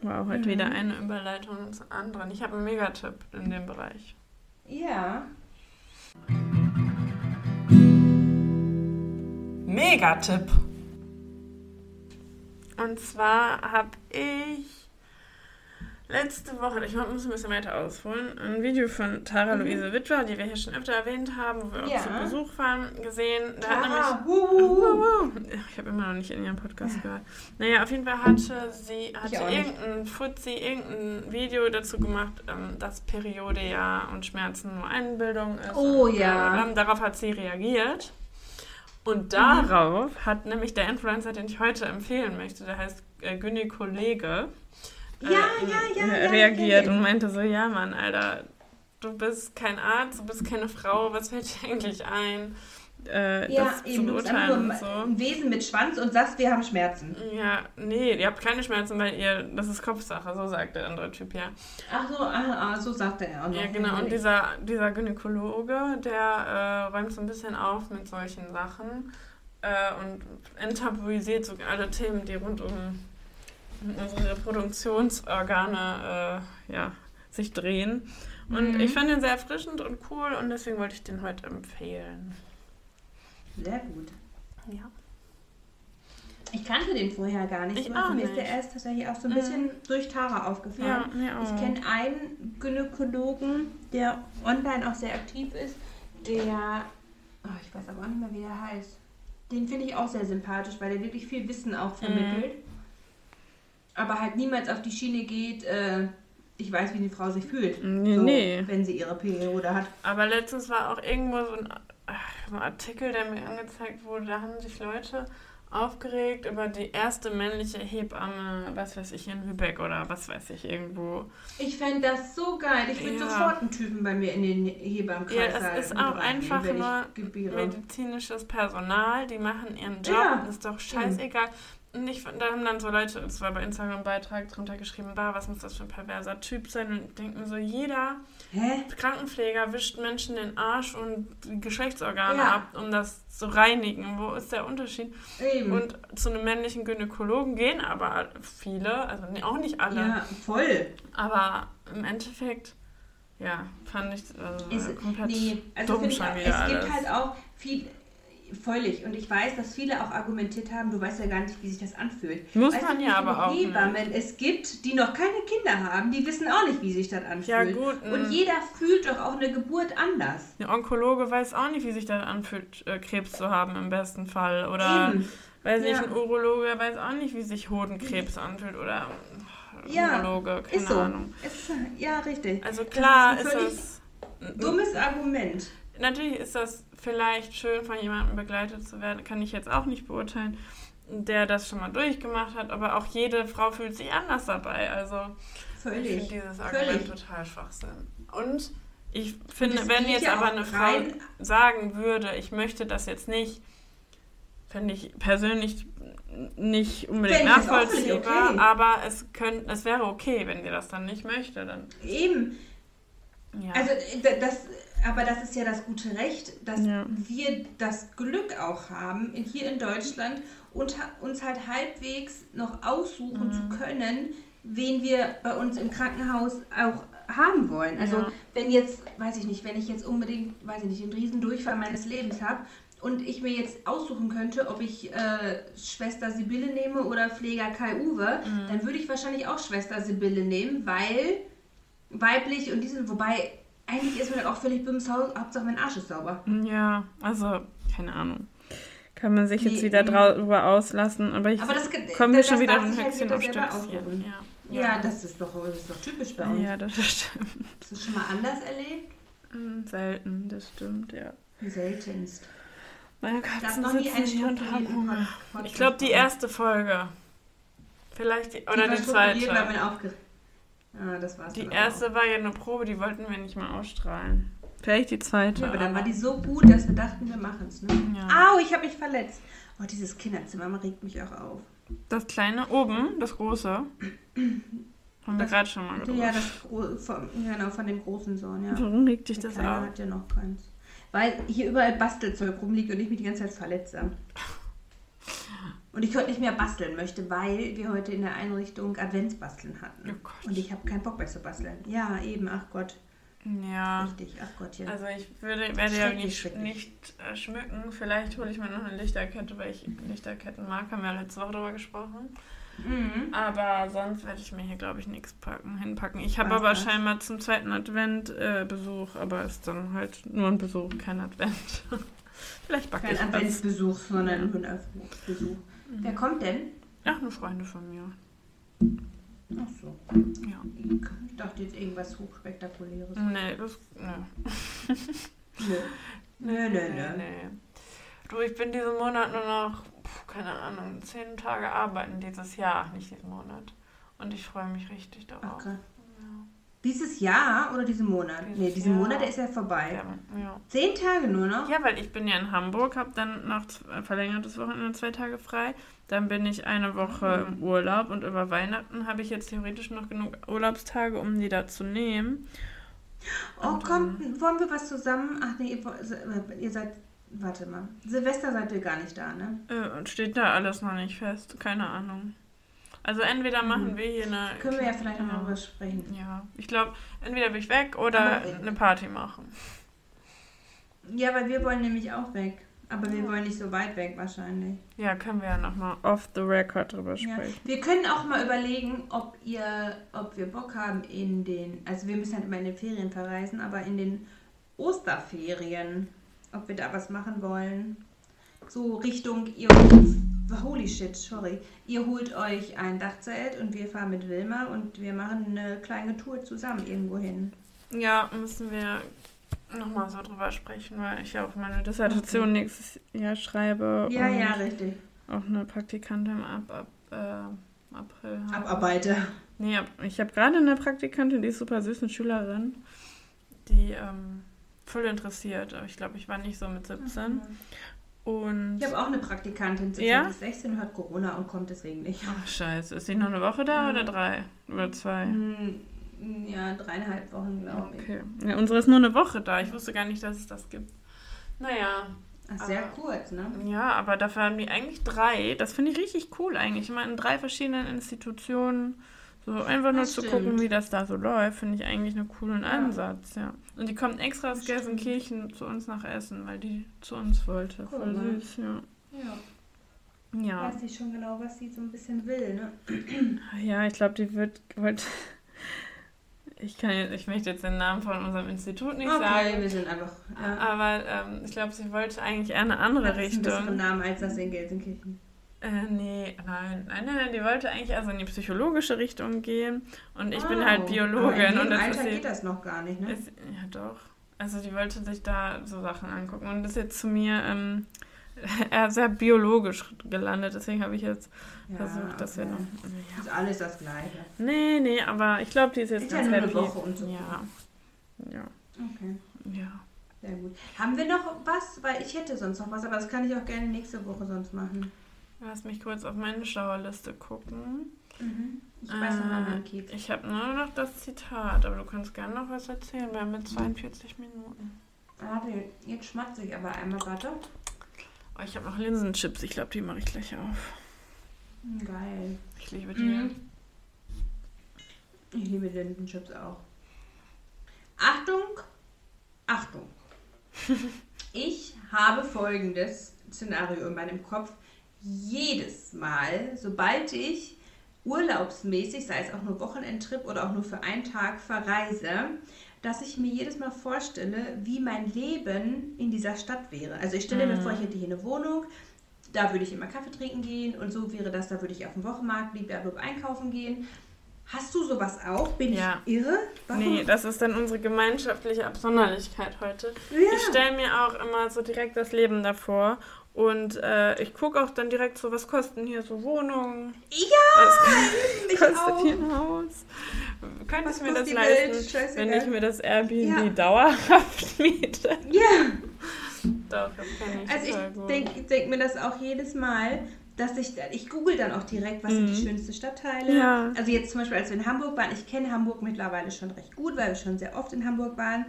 War auch heute mhm. wieder eine Überleitung zur anderen. Ich habe einen Megatipp in dem Bereich. Ja. Megatipp. Und zwar habe ich letzte Woche, ich muss ein bisschen weiter ausholen, ein Video von Tara-Louise Wittwer, die wir hier schon öfter erwähnt haben, wo wir auch ja. zu Besuch waren, gesehen. Da Tara, hat nämlich, hu, hu, hu. Ich habe immer noch nicht in ihrem Podcast gehört. Naja, auf jeden Fall hatte sie hatte irgendein Fuzzi, irgendein Video dazu gemacht, ähm, dass Periode ja und Schmerzen nur Einbildung ist. Oh ja. Äh, darauf hat sie reagiert. Und darauf mhm. hat nämlich der Influencer, den ich heute empfehlen möchte, der heißt äh, Gynäkollege, Ja, äh, ja, ja, ja, reagiert ja, ja. und meinte so, ja Mann, Alter, du bist kein Arzt, du bist keine Frau, was fällt dir eigentlich ein, äh, ja, das eben, zu beurteilen und so. Ein Wesen mit Schwanz und sagst, wir haben Schmerzen. Ja, nee, ihr habt keine Schmerzen, weil ihr, das ist Kopfsache, so sagt der andere Typ, ja. Ach so, ah, ah, so sagt der andere. Ja, genau, und dieser, dieser Gynäkologe, der äh, räumt so ein bisschen auf mit solchen Sachen äh, und enttabuisiert so alle Themen, die rund um unsere Reproduktionsorgane äh, ja, sich drehen. Und mhm. ich fand den sehr erfrischend und cool und deswegen wollte ich den heute empfehlen. Sehr gut. Ja. Ich kannte den vorher gar nicht. Ich auch mir nicht. Ist der erst tatsächlich auch so ein bisschen mhm. durch Tara aufgefallen. Ja, ja. Ich kenne einen Gynäkologen, der online auch sehr aktiv ist, der, oh, ich weiß aber auch nicht mehr, wie der heißt. Den finde ich auch sehr sympathisch, weil der wirklich viel Wissen auch vermittelt. Mhm. Aber halt niemals auf die Schiene geht, äh, ich weiß, wie die Frau sich fühlt, nee, so, nee. wenn sie ihre Periode hat. Aber letztens war auch irgendwo so ein, so ein Artikel, der mir angezeigt wurde, da haben sich Leute aufgeregt über die erste männliche Hebamme, was weiß ich, in Lübeck oder was weiß ich, irgendwo. Ich fände das so geil. Ich würde ja. sofort einen Typen bei mir in den Hebammenkreis halten. Ja, es ist auch einfach nur medizinisches Personal, die machen ihren Job, ja. ist doch scheißegal. Mhm. Nicht, da haben dann so Leute, es war bei Instagram ein Beitrag drunter geschrieben, bah, was muss das für ein perverser Typ sein? Und ich denke mir so, jeder Hä? Krankenpfleger wischt Menschen den Arsch und die Geschlechtsorgane ja. ab, um das zu reinigen. Wo ist der Unterschied? Eben. Und zu einem männlichen Gynäkologen gehen aber viele, also auch nicht alle. Ja, voll. Aber im Endeffekt, ja, fand ich also es, komplett nee, also dumm schon wieder alles. Es gibt halt auch viel... Völlig. Und ich weiß, dass viele auch argumentiert haben, du weißt ja gar nicht, wie sich das anfühlt. Muss weißt man ja aber auch Hebammen nicht. Es gibt, die noch keine Kinder haben, die wissen auch nicht, wie sich das anfühlt. Ja, gut. Und jeder fühlt doch auch eine Geburt anders. Ein Onkologe weiß auch nicht, wie sich das anfühlt, Krebs zu haben im besten Fall. Oder Eben. weiß ja. nicht, ein Urologe weiß auch nicht, wie sich Hodenkrebs anfühlt. Oder ja, Urologe, keine ist so. Ahnung. Ist, ja, richtig. Also klar das ist, ist das... Dummes Argument. Natürlich ist das vielleicht schön, von jemandem begleitet zu werden, kann ich jetzt auch nicht beurteilen, der das schon mal durchgemacht hat, aber auch jede Frau fühlt sich anders dabei, also Völlig. ich finde dieses Argument Völlig. total Schwachsinn. Und ich finde, das wenn jetzt aber eine Frau rein. sagen würde, ich möchte das jetzt nicht, finde ich persönlich nicht unbedingt nachvollziehbar, okay. aber es, könnt, es wäre okay, wenn sie das dann nicht möchte. Dann Eben. Ja. Also das... Aber das ist ja das gute Recht, dass ja. wir das Glück auch haben, hier in Deutschland und uns halt halbwegs noch aussuchen mhm. zu können, wen wir bei uns im Krankenhaus auch haben wollen. Also ja. wenn jetzt, weiß ich nicht, wenn ich jetzt unbedingt, weiß ich nicht, den Riesendurchfall meines Lebens habe und ich mir jetzt aussuchen könnte, ob ich äh, Schwester Sibylle nehme oder Pfleger Kai-Uwe, mhm. dann würde ich wahrscheinlich auch Schwester Sibylle nehmen, weil weiblich und diesen, wobei... Eigentlich ist mir das auch völlig bums, Hauptsache mein Arsch ist sauber. Ja, also, keine Ahnung. Kann man sich nee, jetzt wieder nee. drüber auslassen, aber ich aber das, komme das, schon das wieder ein Höchstchen halt auf Stöckchen. Ja. Ja. ja, das ist doch, das ist doch typisch bei uns. Ja, das stimmt. Hast du schon mal anders erlebt? Selten, das stimmt, ja. Seltenst. Meine Katzen sitzen hier und haben Hunger. Ich glaube, die erste Folge. Vielleicht, die, die oder die zweite. Ah, das war's die erste auch. War ja eine Probe, die wollten wir nicht mal ausstrahlen. Vielleicht die zweite. Ja, aber dann war die so gut, dass wir dachten, wir machen es. Ne? Ja. Au, ich habe mich verletzt. Oh, dieses Kinderzimmer regt mich auch auf. Das kleine oben, das große, haben wir gerade schon mal gerufen. Ja, das, von, genau, von dem großen Sohn, ja. Warum regt dich Der das auf? Hat ja noch keins. Weil hier überall Bastelzeug rumliegt und ich mich die ganze Zeit verletze. Und ich heute nicht mehr basteln möchte, weil wir heute in der Einrichtung Adventsbasteln hatten. Oh Gott. Und ich habe keinen Bock mehr zu basteln. Ja, eben, ach Gott. Ja. Richtig, ach Gottchen. Also ich würde, werde ja nicht, nicht äh, schmücken. Vielleicht hole ich mir noch eine Lichterkette, weil ich Lichterketten mag. Haben wir ja letzte Woche drüber gesprochen. Mhm. Aber sonst werde ich mir hier, glaube ich, nichts packen, hinpacken. Ich habe aber nicht. scheinbar zum zweiten Advent äh, Besuch, aber ist dann halt nur ein Besuch, kein Advent. Vielleicht backe kein ich Kein Adventsbesuch, sondern ein Besuch. Mhm. Wer kommt denn? Ach, nur Freunde von mir. Ach so. Ja. Ich dachte jetzt irgendwas Hochspektakuläres. Nee, das... Nee. nee. Nee, nee, nee. nee, nee. Du, ich bin diesen Monat nur noch, keine Ahnung, zehn Tage arbeiten dieses Jahr, nicht diesen Monat. Und ich freue mich richtig darauf. Okay. Ja. Dieses Jahr oder diesen Monat? Dieses nee, diesen Jahr. Monat, der ist ja vorbei. Ja, ja. Zehn Tage nur noch? Ja, weil ich bin ja in Hamburg, habe dann noch verlängertes Wochenende zwei Tage frei. Dann bin ich eine Woche mhm. im Urlaub und über Weihnachten habe ich jetzt theoretisch noch genug Urlaubstage, um die da zu nehmen. Oh, und, komm, ähm, wollen wir was zusammen? Ach nee, ihr, ihr seid... Warte mal. Silvester seid ihr gar nicht da, ne? Äh, steht da alles noch nicht fest. Keine Ahnung. Also entweder machen mhm. wir hier eine... Können wir ja vielleicht noch drüber sprechen. Ja. Ich glaube, entweder bin ich weg oder aber eine Party machen. Ja, weil wir wollen nämlich auch weg. Aber wir wollen nicht so weit weg wahrscheinlich. Ja, können wir ja nochmal off the record drüber sprechen. Ja. Wir können auch mal überlegen, ob ihr, ob wir Bock haben in den... Also wir müssen halt immer in den Ferien verreisen, aber in den Osterferien... ob wir da was machen wollen. So Richtung, ihr holy shit, sorry. Ihr holt euch ein Dachzelt und wir fahren mit Wilma und wir machen eine kleine Tour zusammen irgendwo hin. Ja, müssen wir nochmal so drüber sprechen, weil ich ja auch meine Dissertation okay. nächstes Jahr schreibe. Ja, und ja, richtig. Auch eine Praktikantin ab, ab äh, April. Habe. Abarbeite. Nee, ich habe gerade eine Praktikantin, die ist super süß, eine Schülerin, die... Ähm, voll interessiert, aber ich glaube, ich war nicht so mit siebzehn. Und ich habe auch eine Praktikantin, siebzehn ja? bis sechzehn, hat Corona und kommt deswegen nicht. Ach, scheiße. Ist sie noch eine Woche da mhm. oder drei? Oder zwei? Ja, dreieinhalb Wochen, glaube okay. ich. Ja, unsere ist nur eine Woche da. Ich wusste gar nicht, dass es das gibt. Naja. Ach, sehr aber, kurz, ne? Ja, aber dafür haben die eigentlich drei. Das finde ich richtig cool eigentlich. Immer in drei verschiedenen Institutionen. So einfach nur das zu stimmt. gucken, wie das da so läuft, finde ich eigentlich einen coolen ja. Ansatz, ja. Und die kommt extra aus Gelsenkirchen zu uns nach Essen, weil die zu uns wollte. Cool, voll süß, ja. Ja. ja. Weiß ich schon genau, was sie so ein bisschen will, ne? Ja, ich glaube, die wird... wird ich, kann jetzt, ich möchte jetzt den Namen von unserem Institut nicht okay, sagen. Okay, wir sind einfach... Ja. Aber ähm, ich glaube, sie wollte eigentlich eher eine andere das Richtung. Das ist ein besseren Namen als das in Gelsenkirchen. Äh, nee, nein, nein, nein, die wollte eigentlich also in die psychologische Richtung gehen und ich oh, bin halt Biologin. Aber in dem Alter geht das noch gar nicht, ne? Ist, ja, doch. Also die wollte sich da so Sachen angucken und ist jetzt zu mir ähm, eher sehr biologisch gelandet, deswegen habe ich jetzt ja, versucht, dass okay. wir noch... Ja. Ist alles das Gleiche. Nee, nee, aber ich glaube, die ist jetzt... Ist ganz ja nur eine Woche und so. Ja. Ja. Okay. Ja. Sehr gut. Haben wir noch was? Weil ich hätte sonst noch was, aber das kann ich auch gerne nächste Woche sonst machen. Lass mich kurz auf meine Schauerliste gucken. Mhm. Ich weiß noch, wann man geht. Ich habe nur noch das Zitat, aber du kannst gerne noch was erzählen. Wir haben jetzt zweiundvierzig Minuten. Warte, jetzt schmatze ich aber einmal, warte. Oh, ich habe noch Linsenchips. Ich glaube, die mache ich gleich auf. Geil. Ich liebe die. Mhm. Ich liebe Linsenchips auch. Achtung! Achtung! Ich habe folgendes Szenario in meinem Kopf. Jedes Mal, sobald ich urlaubsmäßig, sei es auch nur Wochenendtrip oder auch nur für einen Tag verreise, dass ich mir jedes Mal vorstelle, wie mein Leben in dieser Stadt wäre. Also ich stelle mhm. mir vor, ich hätte hier eine Wohnung, da würde ich immer Kaffee trinken gehen und so wäre das, da würde ich auf den Wochenmarkt blablabla einkaufen gehen. Hast du sowas auch? Bin ja. ich irre? Warum? Nee, das ist dann unsere gemeinschaftliche Absonderlichkeit heute. Ja. Ich stelle mir auch immer so direkt das Leben davor. Und äh, ich gucke auch dann direkt so, was kosten hier so Wohnungen? Ja! Was kostet auch. hier ein Haus? Könnte ich mir das leisten, wenn ich mir das Airbnb ja. dauerhaft miete? Ja! Doch, das kann ich Also ich denke denk mir das auch jedes Mal, dass ich, ich google dann auch direkt, was mhm. sind die schönsten Stadtteile. Ja. Also jetzt zum Beispiel, als wir in Hamburg waren, ich kenne Hamburg mittlerweile schon recht gut, weil wir schon sehr oft in Hamburg waren.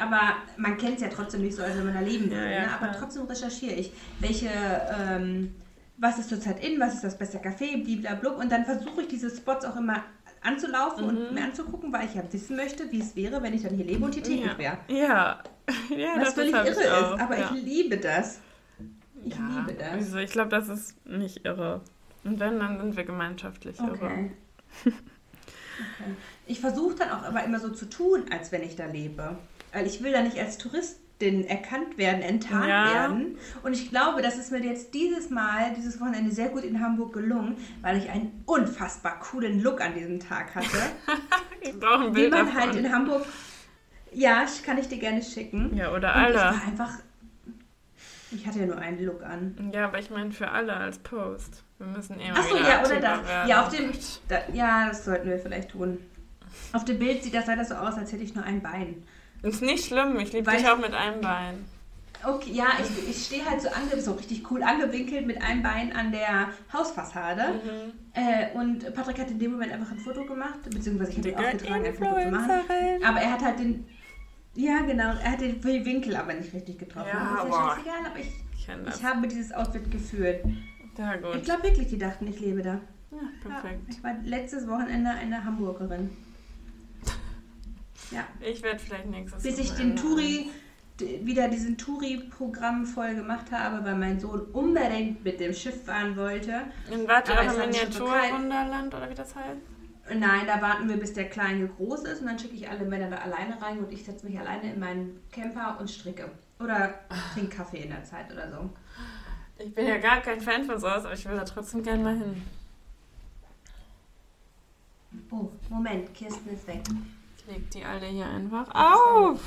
Aber man kennt es ja trotzdem nicht so, als wenn man da leben würde. Ja, ja, ne? Aber trotzdem recherchiere ich, welche, ähm, was ist zurzeit in, was ist das beste Café, blablabla. Und dann versuche ich, diese Spots auch immer anzulaufen mhm. und mir anzugucken, weil ich ja wissen möchte, wie es wäre, wenn ich dann hier lebe und hier tätig ja. wäre. Ja, ja, was das völlig irre ist, auch. aber ja. ich liebe das. Ich ja. liebe das. Also ich glaube, das ist nicht irre. Und wenn, dann sind wir gemeinschaftlich. Okay. Aber. Okay. Ich versuche dann auch aber immer so zu tun, als wenn ich da lebe. Weil ich will da nicht als Touristin erkannt werden, enttarnt ja. werden. Und ich glaube, das ist mir jetzt dieses Mal, dieses Wochenende sehr gut in Hamburg gelungen, weil ich einen unfassbar coolen Look an diesem Tag hatte. Ich brauche ein Bild Wie man davon. Halt in Hamburg... Ja, kann ich dir gerne schicken. Ja, oder alle. Ich war einfach... Ich hatte ja nur einen Look an. Ja, aber ich meine für alle als Post. Wir müssen eben. Achso, ja, oder das. Werden. Ja, auf dem, da, ja, das sollten wir vielleicht tun. Auf dem Bild sieht das leider so aus, als hätte ich nur ein Bein. Ist nicht schlimm, ich liebe dich auch mit einem Bein. Okay, ja, ich, ich stehe halt so, ange, so richtig cool angewinkelt mit einem Bein an der Hausfassade. Mhm. Äh, und Patrick hat in dem Moment einfach ein Foto gemacht, beziehungsweise ich habe ihn aufgetragen, ein Foto zu machen. Aber er hat halt den. Ja, genau. Er hat den Winkel aber nicht richtig getroffen. Ja, das ist ja scheißegal, aber ich, ich, ich habe dieses Outfit gefühlt. Ja, gut. Ich glaube wirklich, die dachten, ich lebe da. Ja, perfekt. Ja, ich war letztes Wochenende eine Hamburgerin. Ja. Ich werde vielleicht nächstes Bis ich den Touri, wieder diesen Touri-Programm voll gemacht habe, weil mein Sohn unbedingt mit dem Schiff fahren wollte. In warte, aber im Miniaturwunderland oder wie das heißt? Nein, da warten wir, bis der Kleine groß ist und dann schicke ich alle Männer da alleine rein und ich setze mich alleine in meinen Camper und stricke. Oder trinke Kaffee in der Zeit oder so. Ich bin ja gar kein Fan von sowas, aber ich will da trotzdem gerne mal hin. Oh, Moment, Kirsten ist weg. Ich lege die alle hier einfach auf.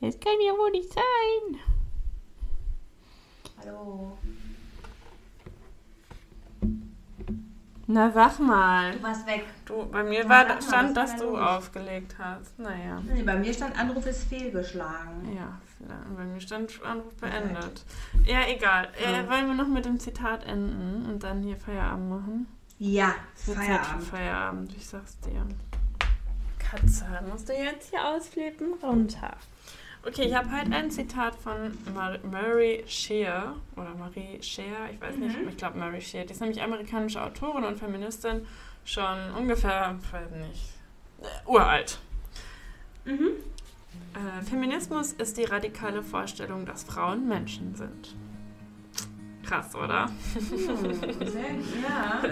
Das kann ja wohl nicht sein. Hallo. Na, sag mal. Du warst weg. Du, bei mir war, mal, stand, dass du aufgelegt hast. Naja. Nee, bei mir stand, Anruf ist fehlgeschlagen. Ja, bei mir stand, Anruf beendet. Perfekt. Ja, egal. Hm. Äh, wollen wir noch mit dem Zitat enden und dann hier Feierabend machen? Ja, Feierabend. Feierabend, ich sag's dir. Katze, musst du jetzt hier ausflippen? Runter. Okay, ich habe heute ein Zitat von Mar- Mary Scheer, oder Marie Scheer, ich weiß nicht, mhm. ich glaube Mary Scheer, die ist nämlich amerikanische Autorin und Feministin, schon ungefähr, weiß nicht, äh, uralt. Mhm. Äh, Feminismus ist die radikale Vorstellung, dass Frauen Menschen sind. Krass, oder? Oh, sehr, ja.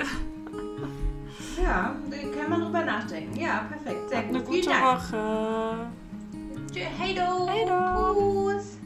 Ja, kann man drüber nachdenken. Ja, perfekt, sehr gut. Eine gute Woche. Hey do! Hey do! Puss!